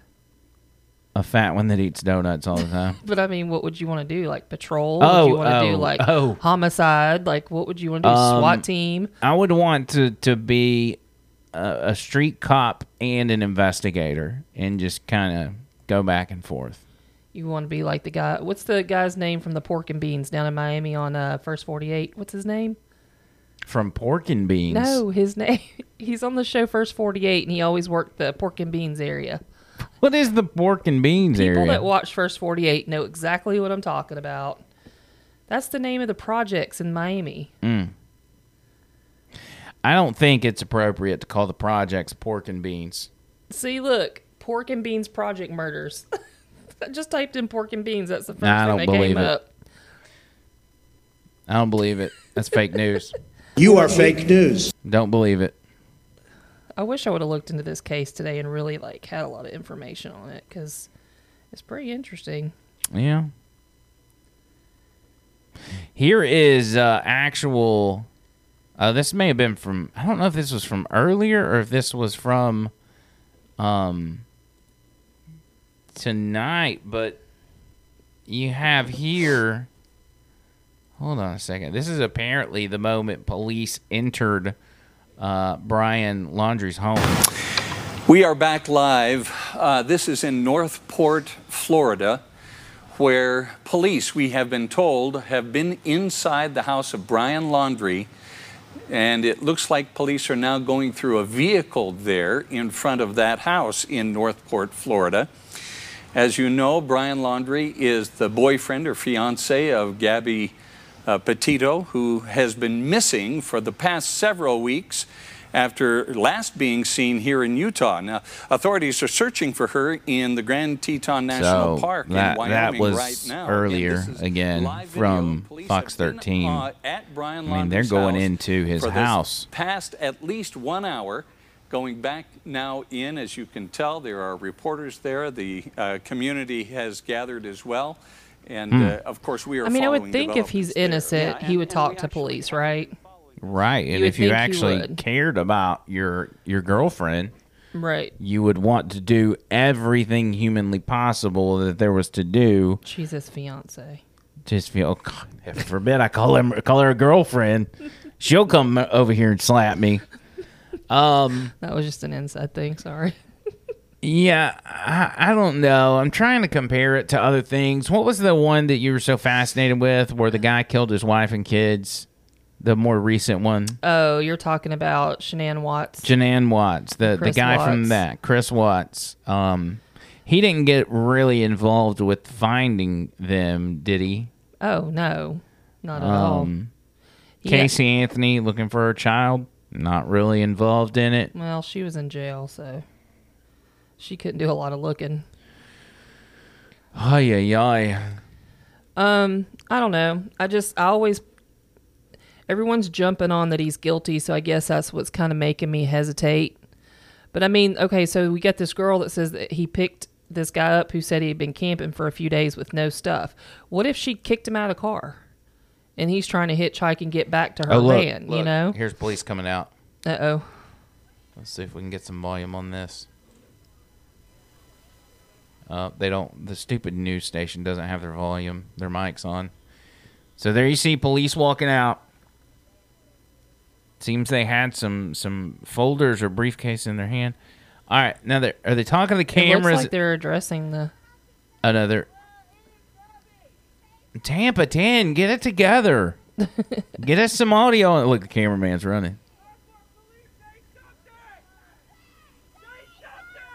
A fat one that eats donuts all the time. But I mean, what would you want to do? Like patrol? Oh, would you want to oh, do like oh. homicide? Like what would you want to do? Um, SWAT team? I would want to, to be a, a street cop and an investigator and just kind of go back and forth. You want to be like the guy. What's the guy's name from the Pork and Beans down in Miami on uh, First forty-eight? What's his name? From Pork and Beans? No, his name. He's on the show First forty-eight, and he always worked the Pork and Beans area. What is the Pork and Beans People area? People that watch First forty-eight know exactly what I'm talking about. That's the name of the projects in Miami. Mm. I don't think it's appropriate to call the projects Pork and Beans. See, look, Pork and Beans Project Murders. I just typed in Pork and Beans. That's the first nah, thing that came it. up. I don't believe it. That's fake news. You are fake news. Don't believe it. I wish I would have looked into this case today and really like had a lot of information on it because it's pretty interesting. Yeah. Here is uh, actual. Uh, this may have been from. I don't know if this was from earlier or if this was from um, tonight, but you have here. Hold on a second. This is apparently the moment police entered uh, Brian Laundrie's home. We are back live. Uh, this is in Northport, Florida, where police, we have been told, have been inside the house of Brian Laundrie. And it looks like police are now going through a vehicle there in front of that house in Northport, Florida. As you know, Brian Laundrie is the boyfriend or fiance of Gabby Uh, Petito, who has been missing for the past several weeks, after last being seen here in Utah. Now, authorities are searching for her in the Grand Teton National so Park that, in Wyoming right now. That was right earlier, again, from Fox thirteen. Been, uh, at Brian Laundrie's I mean, they're going into his for house. This past at least one hour. Going back now in, as you can tell, there are reporters there. The uh, community has gathered as well. And, mm. uh, of course, we are I mean, I would think if he's innocent, there. he would talk to police, right? Right. And if you actually cared about your your girlfriend, right, you would want to do everything humanly possible that there was to do. She's his fiancée. Just feel, God, heaven forbid I call, him, call her a girlfriend. She'll come over here and slap me. Um, that was just an inside thing, sorry. yeah, I, I don't know. I'm trying to compare it to other things. What was the one that you were so fascinated with where the guy killed his wife and kids? The more recent one. Oh, you're talking about Shanann Watts. Shanann Watts, the, the guy Watts. from that, Chris Watts. Um, he didn't get really involved with finding them, did he? Oh, no, not at um, all. Casey yeah. Anthony looking for her child. Not really involved in it. Well, she was in jail, so she couldn't do a lot of looking. Ay, ay, ay. Um, I don't know. I just, I always, everyone's jumping on that he's guilty, so I guess that's what's kind of making me hesitate. But I mean, okay, so we got this girl that says that he picked this guy up who said he had been camping for a few days with no stuff. What if she kicked him out of the car? And he's trying to hitchhike and get back to her oh, look, van, look. you know? Here's police coming out. Uh-oh. Let's see if we can get some volume on this. Uh, they don't, the stupid news station doesn't have their volume, their mics on. So there you see police walking out. Seems they had some, some folders or briefcase in their hand. All right, now they're, are they talking to the cameras? It looks like they're addressing the... Another... Tampa ten, get it together. Get us some audio. Look, the cameraman's running.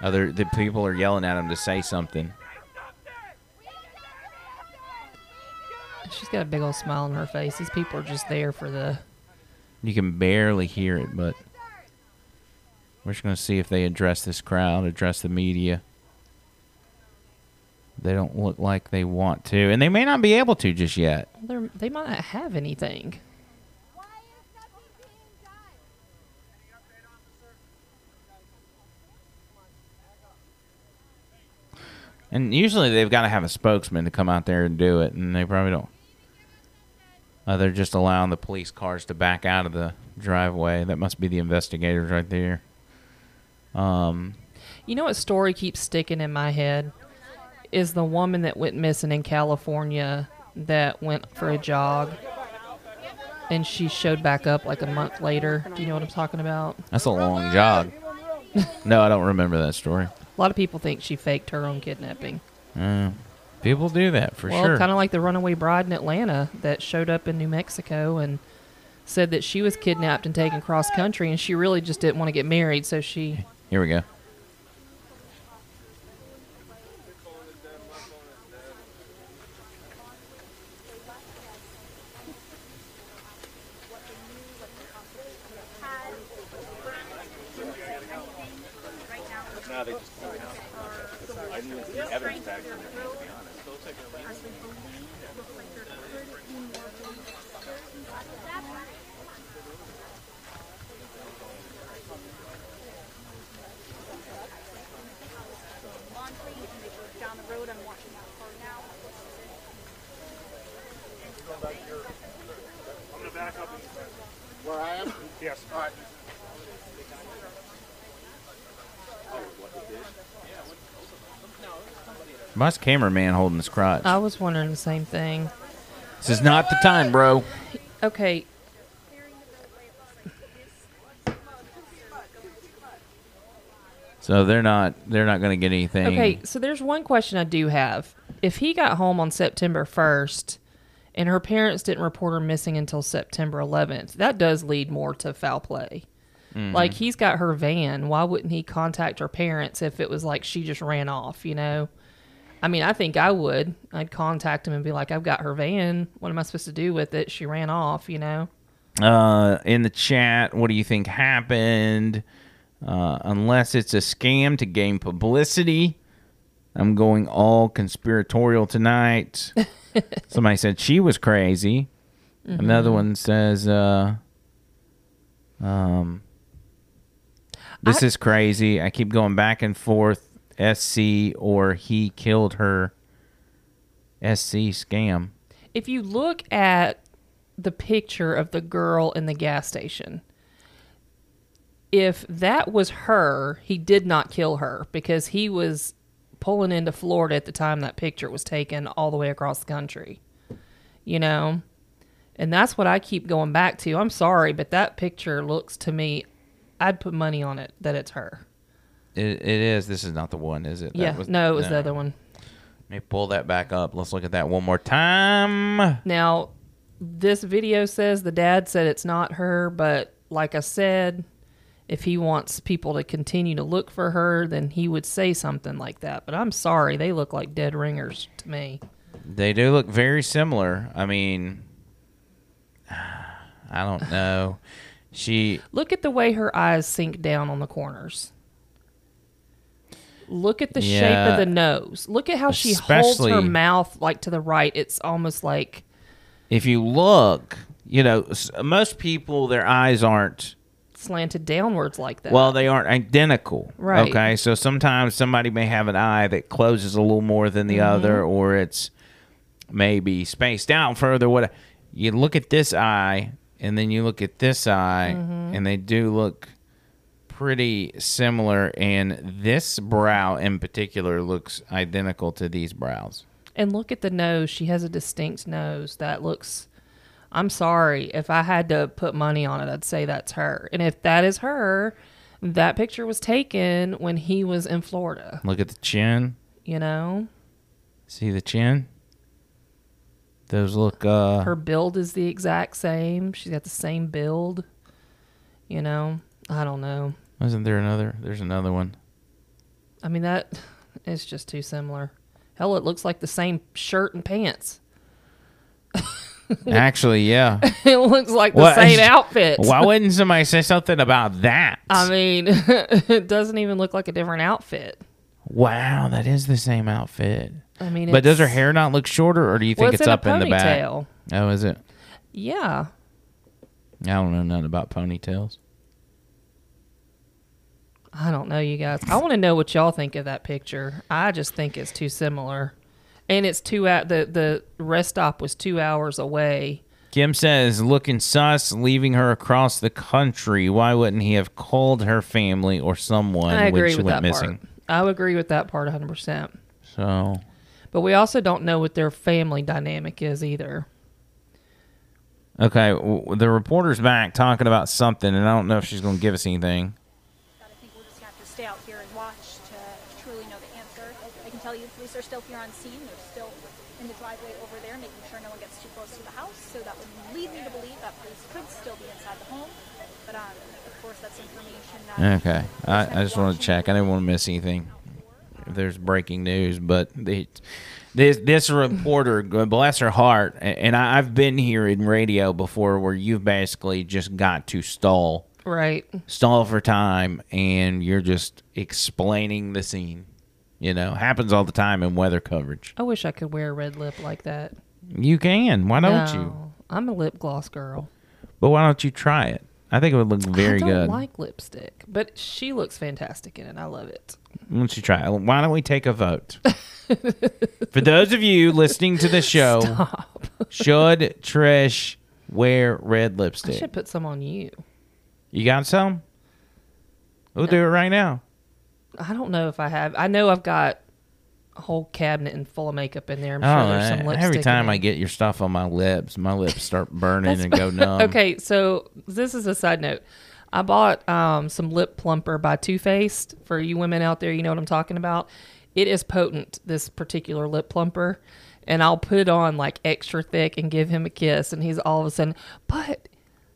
Other the people are yelling at him to say something. She's got a big old smile on her face. These people are just there for the... You can barely hear it, but... We're just going to see if they address this crowd, address the media. They don't look like they want to, and they may not be able to just yet. They're, they might not have anything. Why is nothing being done? Any update, officer? And usually they've got to have a spokesman to come out there and do it, and they probably don't. Uh, they're just allowing the police cars to back out of the driveway. That must be the investigators right there. Um, you know what story keeps sticking in my head? Is the woman that went missing in California that went for a jog and she showed back up like a month later. Do you know what I'm talking about? That's a long jog. No, I don't remember that story. A lot of people think she faked her own kidnapping. Uh, people do that for well, sure. Well, kind of like the runaway bride in Atlanta that showed up in New Mexico and said that she was kidnapped and taken cross country and she really just didn't want to get married, so she... Here we go. Why's the cameraman holding his crotch? I was wondering the same thing. This is not the time, bro. Okay. So they're not they're not going to get anything. Okay, so there's one question I do have. If he got home on September first and her parents didn't report her missing until September eleventh, that does lead more to foul play. Mm-hmm. Like, he's got her van. Why wouldn't he contact her parents if it was like she just ran off, you know? I mean, I think I would. I'd contact him and be like, I've got her van. What am I supposed to do with it? She ran off, you know? uh, in the chat. What do you think happened? Uh, unless it's a scam to gain publicity. I'm going all conspiratorial tonight. Somebody said she was crazy. Mm-hmm. Another one says, uh, um, this I, is crazy. I keep going back and forth. S C or he killed her. S C scam. If you look at the picture of the girl in the gas station, if that was her, he did not kill her because he was pulling into Florida at the time that picture was taken all the way across the country. You know? And that's what I keep going back to. I'm sorry, but that picture looks to me, I'd put money on it that it's her. It, it is. This is not the one, is it? That yeah. Was, no, it was no. the other one. Let me pull that back up. Let's look at that one more time. Now, this video says the dad said it's not her, but like I said, if he wants people to continue to look for her, then he would say something like that. But I'm sorry. They look like dead ringers to me. They do look very similar. I mean, I don't know. She Look at the way her eyes sink down on the corners. Look at the yeah, shape of the nose. Look at how she holds her mouth like to the right. It's almost like... If you look, you know, most people, their eyes aren't... slanted downwards like that. Well, they aren't identical. Right. Okay, so sometimes somebody may have an eye that closes a little more than the mm-hmm. other, or it's maybe spaced out further. What You look at this eye, and then you look at this eye, mm-hmm. and they do look... pretty similar, and this brow in particular looks identical to these brows. And look at the nose. She has a distinct nose that looks... I'm sorry. If I had to put money on it, I'd say that's her. And if that is her, that picture was taken when he was in Florida. Look at the chin. You know? See the chin? Those look... Uh... Her build is the exact same. She's got the same build. You know? I don't know. Isn't there another? There's another one. I mean, that is just too similar. Hell, it looks like the same shirt and pants. Actually, yeah. It looks like the well, same outfit. Why wouldn't somebody say something about that? I mean, it doesn't even look like a different outfit. Wow, that is the same outfit. I mean, But it's, does her hair not look shorter, or do you think well, it's, it's in up in the back? Oh, is it? Yeah. I don't know nothing about ponytails. I don't know, you guys. I want to know what y'all think of that picture. I just think it's too similar. And it's two out. The, the rest stop was two hours away. Kim says, looking sus, leaving her across the country. Why wouldn't he have called her family or someone I agree when she with went that missing? Part. I would agree with that part one hundred percent. So, but we also don't know what their family dynamic is either. Okay, w the reporter's back talking about something, and I don't know if she's going to give us anything. Out here and watch to truly know the answer. I can tell you the police are still here on scene. They're still in the driveway over there, making sure no one gets too close to the house. So that would lead me to believe that police could still be inside the home. But um, of course, that's information that... Okay. I, I just want to check. I didn't want to miss anything. If there's breaking news, but the, this this reporter, bless her heart, and I, I've been here in radio before where you've basically just got to stall. Right. Stall for time, and you're just explaining the scene. You know, happens all the time in weather coverage. I wish I could wear a red lip like that. You can. Why don't no, you? I'm a lip gloss girl. But why don't you try it? I think it would look very good. I don't good. like lipstick, but she looks fantastic in it. I love it. Why don't you try it? Why don't we take a vote? For those of you listening to the show, Stop. Should Trish wear red lipstick? I should put some on you. You got some? We'll no. do it right now. I don't know if I have. I know I've got a whole cabinet and full of makeup in there. I'm oh, sure there's some lipstick. Every time I get your stuff on my lips, my lips start burning and go numb. Okay, so this is a side note. I bought um, some lip plumper by Too Faced. For you women out there, you know what I'm talking about. It is potent, this particular lip plumper. And I'll put it on like extra thick and give him a kiss. And he's all of a sudden, but...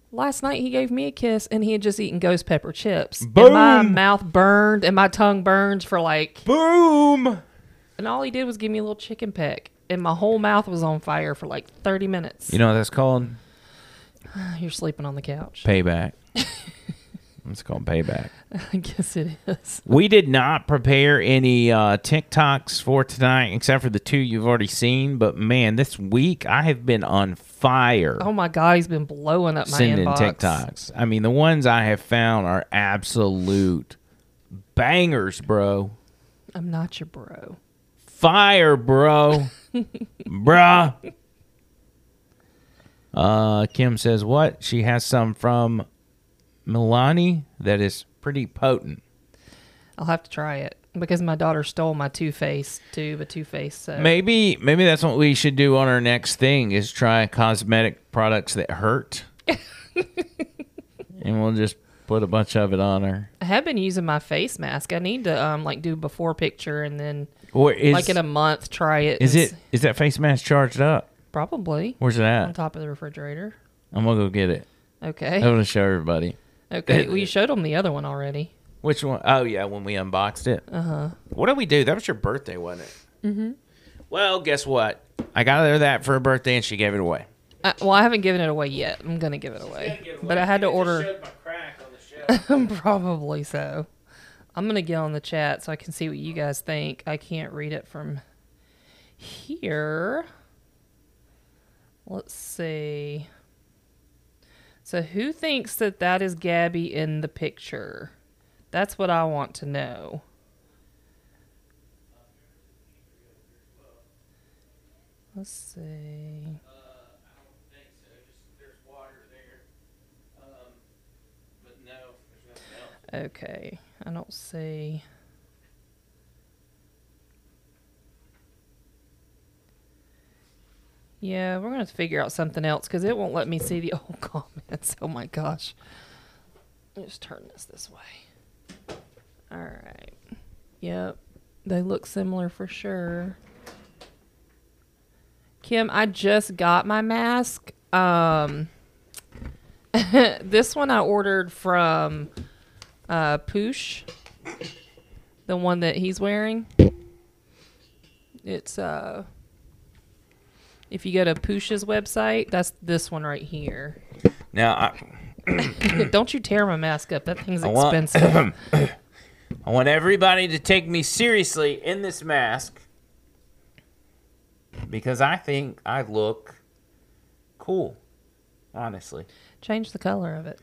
Last night, he gave me a kiss, and he had just eaten ghost pepper chips. Boom! And my mouth burned, and my tongue burned for like... Boom! And all he did was give me a little chicken peck, and my whole mouth was on fire for like thirty minutes. You know what that's called? You're sleeping on the couch. Payback. It's called payback. I guess it is. We did not prepare any uh, TikToks for tonight, except for the two you've already seen. But, man, this week I have been on fire. Oh, my God. He's been blowing up my sending inbox. Sending TikToks. I mean, the ones I have found are absolute bangers, bro. I'm not your bro. Fire, bro. Bruh. Uh, Kim says, what? She has some from... Milani, that is pretty potent. I'll have to try it because my daughter stole my Too Faced tube of Too Faced. So. Maybe, maybe that's what we should do on our next thing is try cosmetic products that hurt, and we'll just put a bunch of it on her. I have been using my face mask. I need to um like do before picture and then or is, like in a month try it. Is it is that face mask charged up? Probably. Where's it at? On top of the refrigerator. I'm gonna go get it. Okay. I'm gonna show everybody. Okay, we showed them the other one already. Which one? Oh, yeah, when we unboxed it. Uh-huh. What did we do? That was your birthday, wasn't it? Mm-hmm. Well, guess what? I got her that for her birthday, and she gave it away. I, well, I haven't given it away yet. I'm going to give it away. Give it away. But I had you to order... Showed my crack on the show. Probably so. I'm going to get on the chat so I can see what you guys think. I can't read it from here. Let's see... So who thinks that that is Gabby in the picture? That's what I want to know. Let's see. Uh, I don't think so. Just, there's water there. Um, but no, there's nothing else. Okay. I don't see. Yeah, we're going to have to figure out something else because it won't let me see the old comments. Oh, my gosh. Let me just turn this this way. All right. Yep. They look similar for sure. Kim, I just got my mask. Um, this one I ordered from uh, Poosh, the one that he's wearing. It's... uh. If you go to Poosh's website, that's this one right here. Now, I, don't you tear my mask up. That thing's I expensive. Want, I want everybody to take me seriously in this mask because I think I look cool, honestly. Change the color of it.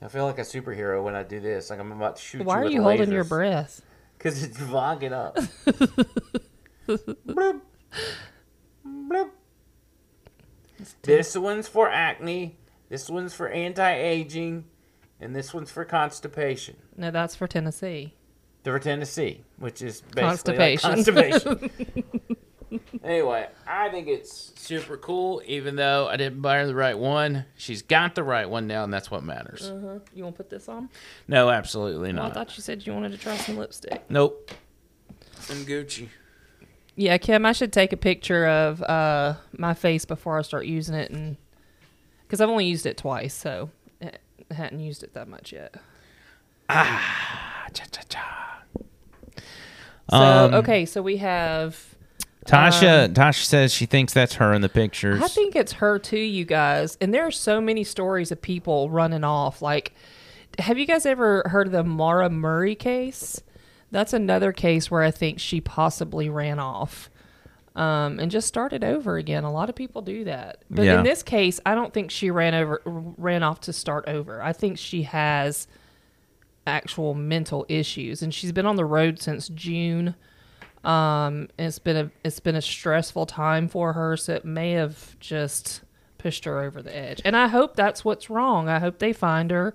I feel like a superhero when I do this. Like I'm about to shoot. Why you are with you lasers. Holding your breath? Because it's vlogging up. Bloop. Bloop. This one's for acne, this one's for anti-aging, and this one's for constipation. No, that's for Tennessee. They're for Tennessee, which is basically constipation. Like constipation. Anyway, I think it's super cool, even though I didn't buy her the right one. She's got the right one now, and that's what matters. Uh-huh. You want to put this on? No, absolutely not. Well, I thought you said you wanted to try some lipstick. Nope. I'm Gucci. Yeah, Kim, I should take a picture of uh, my face before I start using it, and because I've only used it twice, so I hadn't used it that much yet. Ah, cha cha cha. So um, okay, so we have Tasha. Um, Tasha says she thinks that's her in the pictures. I think it's her too, you guys. And there are so many stories of people running off. Like, have you guys ever heard of the Mara Murray case? That's another case where I think she possibly ran off um, and just started over again. A lot of people do that. But yeah. In this case, I don't think she ran over, ran off to start over. I think she has actual mental issues, and she's been on the road since June. Um, and it's been a it's been a stressful time for her, so it may have just pushed her over the edge. And I hope that's what's wrong. I hope they find her.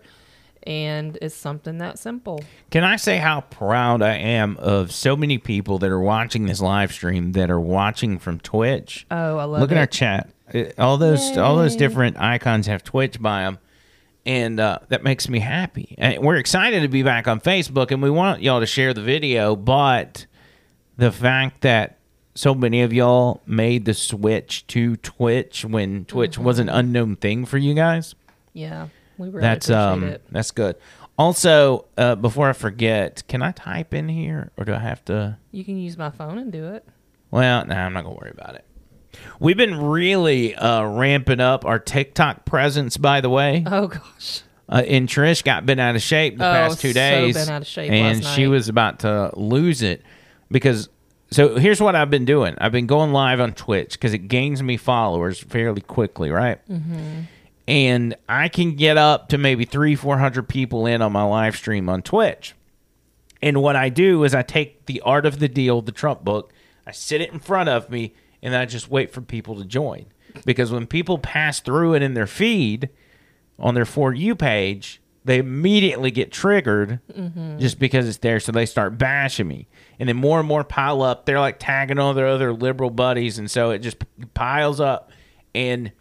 And it's something that simple. Can I say how proud I am of so many people that are watching this live stream that are watching from Twitch? Oh, I love it. Look at our chat. All those Yay. all those different icons have Twitch by them, and uh, that makes me happy. And we're excited to be back on Facebook, and we want y'all to share the video, but the fact that so many of y'all made the switch to Twitch when Twitch mm-hmm. was an unknown thing for you guys. Yeah. We really that's um it. That's good. Also, uh, before I forget, can I type in here or do I have to? You can use my phone and do it. Well, no, nah, I'm not gonna worry about it. We've been really uh, ramping up our TikTok presence, by the way. Oh, gosh. Uh, and Trish got been out of shape the oh, past two days. So been out of shape and last night. She was about to lose it because... So here's what I've been doing. I've been going live on Twitch because it gains me followers fairly quickly, right? Mm-hmm. And I can get up to maybe three, four hundred people in on my live stream on Twitch. And what I do is I take The Art of the Deal, the Trump book, I sit it in front of me, and I just wait for people to join. Because when people pass through it in their feed on their For You page, they immediately get triggered mm-hmm. just because it's there, so they start bashing me. And then more and more pile up. They're like tagging all their other liberal buddies, and so it just piles up. And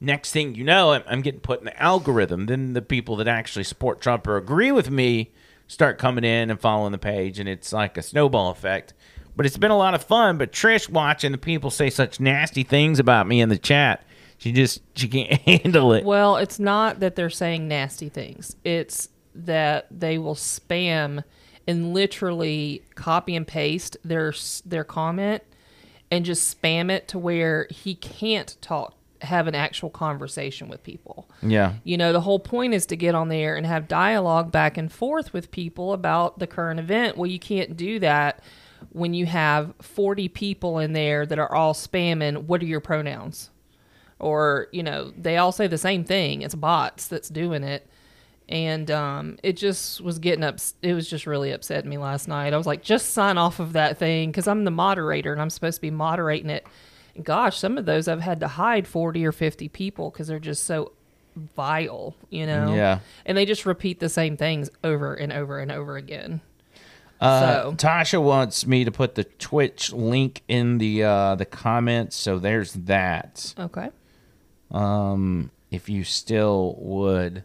next thing you know, I'm, I'm getting put in the algorithm. Then the people that actually support Trump or agree with me start coming in and following the page, and it's like a snowball effect. But it's been a lot of fun. But Trish, watching the people say such nasty things about me in the chat, She just, she can't handle it. Well, it's not that they're saying nasty things. It's that they will spam and literally copy and paste their their comment and just spam it to where he can't talk, have an actual conversation with people. Yeah. You know, the whole point is to get on there and have dialogue back and forth with people about the current event. Well, you can't do that when you have forty people in there that are all spamming, what are your pronouns? Or, you know, they all say the same thing. It's bots that's doing it. And um, it just was getting up. It was just really upsetting me last night. I was like, just sign off of that thing because I'm the moderator and I'm supposed to be moderating it. And gosh, some of those I've had to hide forty or fifty people because they're just so vile, you know? Yeah. And they just repeat the same things over and over and over again. Uh, so. Tasha wants me to put the Twitch link in the uh, the comments. So there's that. Okay. Um, if you still would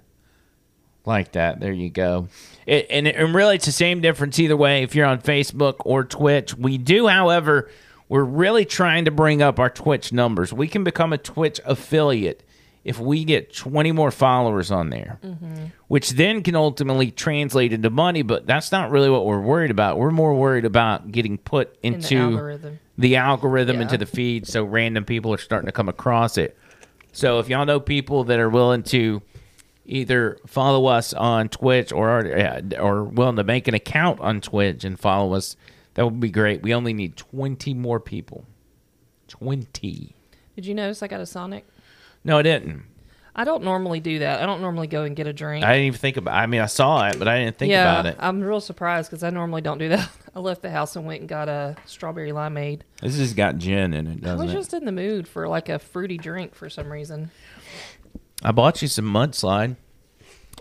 like that, there you go. It, and, and really, it's the same difference either way if you're on Facebook or Twitch. We do, however, we're really trying to bring up our Twitch numbers. We can become a Twitch affiliate if we get twenty more followers on there, mm-hmm. which then can ultimately translate into money, but that's not really what we're worried about. We're more worried about getting put into In the algorithm, the algorithm yeah. into the feed, so random people are starting to come across it. So if y'all know people that are willing to either follow us on Twitch or are, or willing to make an account on Twitch and follow us, that would be great. We only need twenty more people. twenty. Did you notice I got a Sonic? No, I didn't. I don't normally do that. I don't normally go and get a drink. I didn't even think about it. I mean, I saw it, but I didn't think yeah, about it. I'm real surprised because I normally don't do that. I left the house and went and got a strawberry limeade. This has got gin in it, doesn't it? I was it? just in the mood for like a fruity drink for some reason. I bought you some mudslide.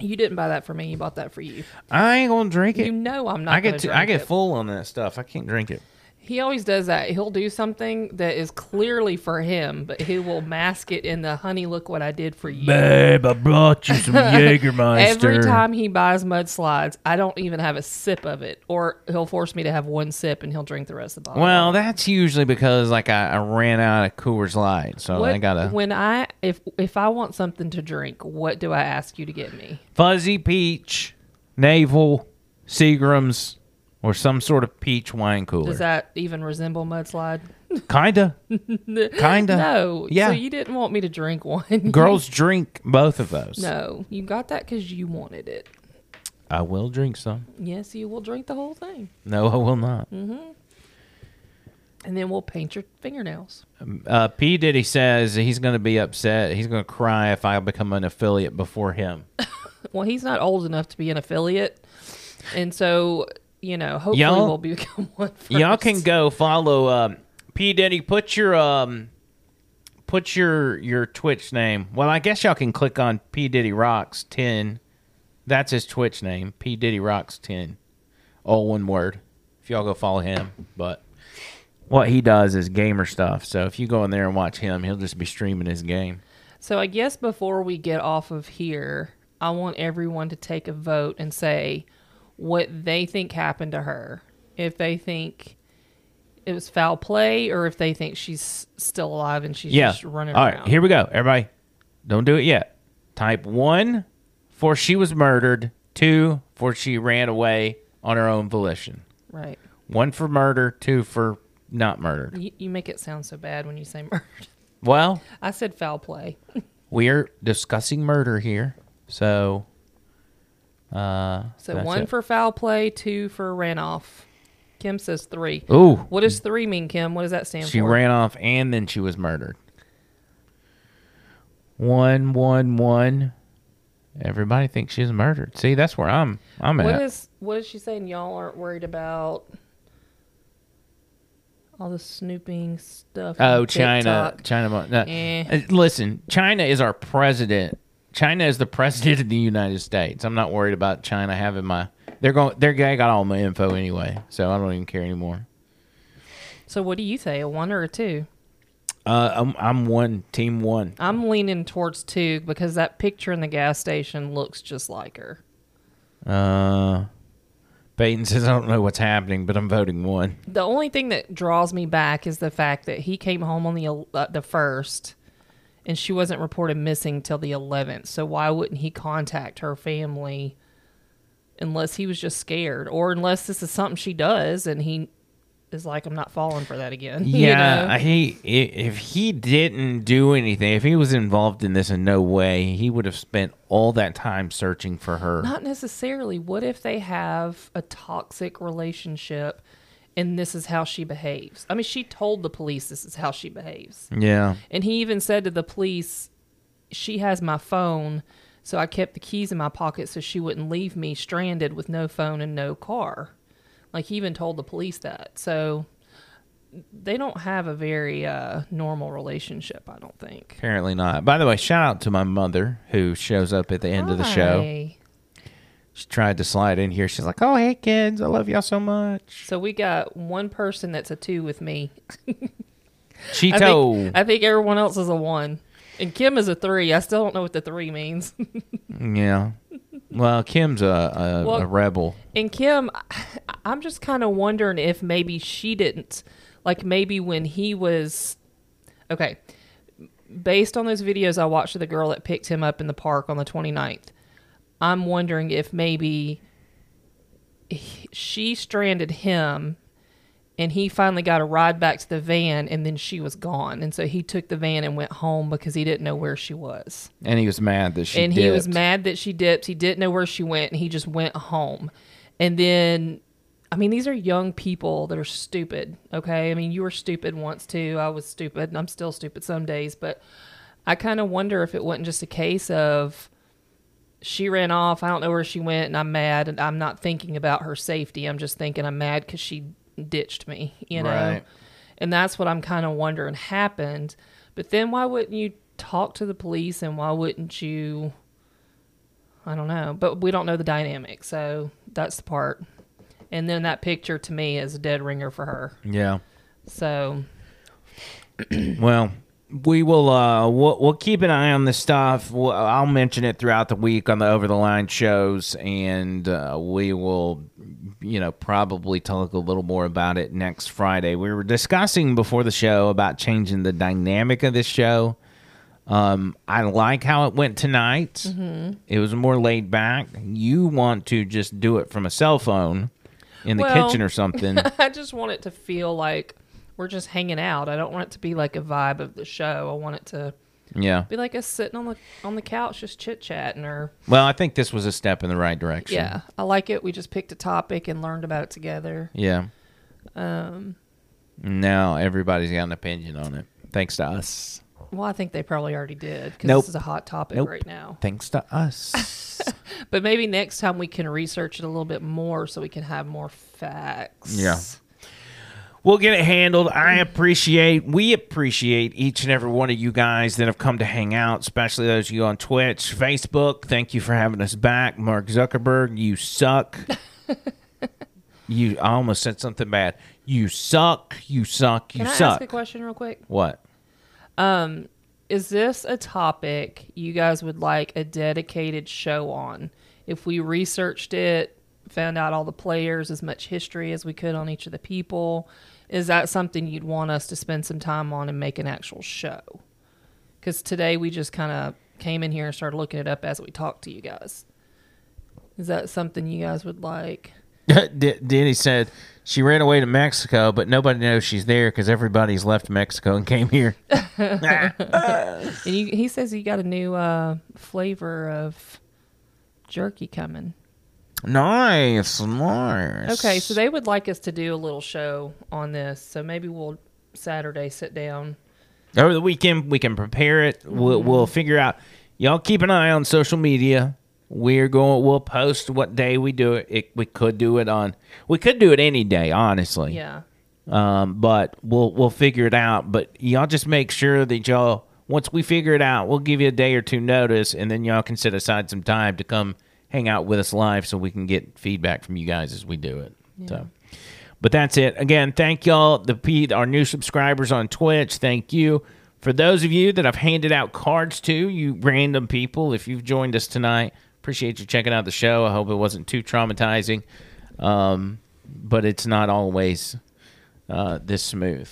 You didn't buy that for me. You bought that for you. I ain't going to drink it. You know I'm not going to drink it. I get full on that stuff. I can't drink it. He always does that. He'll do something that is clearly for him, but he will mask it in the, honey, look what I did for you. Babe, I brought you some Jägermeister. Every time he buys mudslides, I don't even have a sip of it, or he'll force me to have one sip, and he'll drink the rest of the bottle. Well, that's usually because like I, I ran out of Coors Light, so what, I gotta. When I if if I want something to drink, what do I ask you to get me? Fuzzy peach, navel, Seagram's. Or some sort of peach wine cooler. Does that even resemble mudslide? Kinda. Kinda. No. Yeah. So you didn't want me to drink one. Girls drink both of those. No. You got that because you wanted it. I will drink some. Yes, you will drink the whole thing. No, I will not. Mm-hmm. And then we'll paint your fingernails. Uh, P. Diddy says he's going to be upset. He's going to cry if I become an affiliate before him. Well, he's not old enough to be an affiliate. And so... You know, hopefully y'all, we'll become one first. Y'all can go follow um, P. Diddy. Put your um, put your your Twitch name. Well, I guess y'all can click on P. Diddy Rocks ten. That's his Twitch name, P. Diddy Rocks ten. All one word. If y'all go follow him, but what he does is gamer stuff. So if you go in there and watch him, he'll just be streaming his game. So I guess before we get off of here, I want everyone to take a vote and say what they think happened to her. If they think it was foul play or if they think she's still alive and she's yeah. just running All around. All right, here we go. Everybody, don't do it yet. Type one for she was murdered, two for she ran away on her own volition. Right. One for murder, two for not murdered. You, you make it sound so bad when you say murdered. Well, I said foul play. We're discussing murder here, so. Uh, so one it. for foul play, two for ran off. Kim says three. Ooh, what does three mean, Kim? What does that stand she for? She ran off and then she was murdered. One, one, one. Everybody thinks she's murdered. See, that's where I'm. I'm what at. What is? What is she saying? Y'all aren't worried about all the snooping stuff. Oh, China, TikTok. China. No. Eh. Listen, China is our president. China is the president of the United States. I'm not worried about China having my. They're going. Their guy got all my info anyway, so I don't even care anymore. So, what do you say? A one or a two? Uh, I'm I'm one team one. I'm leaning towards two because that picture in the gas station looks just like her. Uh, Peyton says I don't know what's happening, but I'm voting one. The only thing that draws me back is the fact that he came home on the uh, the first, and she wasn't reported missing till the eleventh. So why wouldn't he contact her family? Unless he was just scared, or unless this is something she does, and he. Is like, I'm not falling for that again. Yeah, you know? he if he didn't do anything, if he was involved in this in no way, he would have spent all that time searching for her. Not necessarily. What if they have a toxic relationship and this is how she behaves? I mean, she told the police this is how she behaves. Yeah. And he even said to the police, she has my phone, so I kept the keys in my pocket so she wouldn't leave me stranded with no phone and no car. Like, he even told the police that. So, they don't have a very uh, normal relationship, I don't think. Apparently not. By the way, shout out to my mother, who shows up at the end Hi. of the show. She tried to slide in here. She's like, oh, hey, kids. I love y'all so much. So, we got one person that's a two with me. Cheeto. I think, I think everyone else is a one. And Kim is a three. I still don't know what the three means. Yeah. Well, Kim's a, a, well, a rebel. And Kim, I'm just kind of wondering if maybe she didn't. Like, maybe when he was... Okay. Based on those videos I watched of the girl that picked him up in the park on the twenty-ninth, I'm wondering if maybe he, she stranded him and he finally got a ride back to the van and then she was gone. And so he took the van and went home because he didn't know where she was. And he was mad that she dipped. And he was mad that she dipped. He didn't know where she went and he just went home. And then, I mean, these are young people that are stupid, okay? I mean, you were stupid once, too. I was stupid, and I'm still stupid some days. But I kind of wonder if it wasn't just a case of she ran off, I don't know where she went, and I'm mad, and I'm not thinking about her safety. I'm just thinking I'm mad because she ditched me, you know? Right. And that's what I'm kind of wondering happened. But then why wouldn't you talk to the police, and why wouldn't you... I don't know, but we don't know the dynamic, so that's the part. And then that picture, to me, is a dead ringer for her. Yeah. So. Well, we will uh, we'll, we'll keep an eye on this stuff. We'll, I'll mention it throughout the week on the Over the Line shows, and uh, we will, you know, probably talk a little more about it next Friday. We were discussing before the show about changing the dynamic of this show. Um, I like how it went tonight. Mm-hmm. It was more laid back. You want to just do it from a cell phone in the well, kitchen or something. I just want it to feel like we're just hanging out. I don't want it to be like a vibe of the show. I want it to yeah. be like us sitting on the on the couch just chit-chatting. Or Well, I think this was a step in the right direction. Yeah, I like it. We just picked a topic and learned about it together. Yeah. Um. Now everybody's got an opinion on it, thanks to us. Well, I think they probably already did because nope. this is a hot topic nope. right now. Thanks to us. But maybe next time we can research it a little bit more so we can have more facts. Yeah. We'll get it handled. I appreciate, we appreciate each and every one of you guys that have come to hang out, especially those of you on Twitch, Facebook. Thank you for having us back. Mark Zuckerberg, you suck. you, I almost said something bad. You suck. You suck. You can suck. Can I ask a question real quick? What? Um, is this a topic you guys would like a dedicated show on? If we researched it, found out all the players, as much history as we could on each of the people, is that something you'd want us to spend some time on and make an actual show? Because today we just kind of came in here and started looking it up as we talked to you guys. Is that something you guys would like? Denny said she ran away to Mexico, but nobody knows she's there because everybody's left Mexico and came here. And you, he says you got a new uh, flavor of jerky coming. Nice, nice. Okay, so they would like us to do a little show on this, so maybe we'll Saturday sit down. Over the weekend, we can prepare it. We'll, mm-hmm. we'll figure out. Y'all keep an eye on social media. We're going. We'll post what day we do it. it. We could do it on. We could do it any day, honestly. Yeah. Um. But we'll we'll figure it out. But y'all just make sure that y'all, once we figure it out, we'll give you a day or two notice, and then y'all can set aside some time to come hang out with us live, so we can get feedback from you guys as we do it. Yeah. So, but that's it. Again, thank y'all. The our new subscribers on Twitch. Thank you. For those of you that I've handed out cards to, you random people, if you've joined us tonight, appreciate you checking out the show. I hope it wasn't too traumatizing, um, but it's not always uh, this smooth.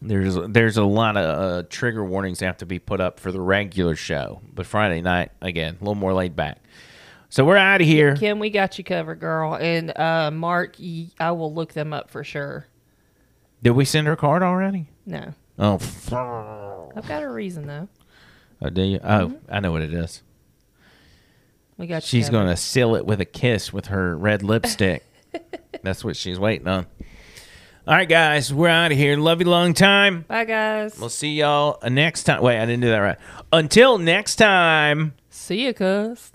There's there's a lot of uh, trigger warnings that have to be put up for the regular show, but Friday night, again, a little more laid back. So we're out of here. Kim, we got you covered, girl. And uh, Mark, I will look them up for sure. Did we send her a card already? No. Oh, I've got a reason, though. Oh, do you? Oh, mm-hmm. I know what it is. We got she's going to seal it with a kiss with her red lipstick. That's what she's waiting on. All right, guys. We're out of here. Love you long time. Bye, guys. We'll see y'all next time. Wait, I didn't do that right. Until next time. See you, cuz.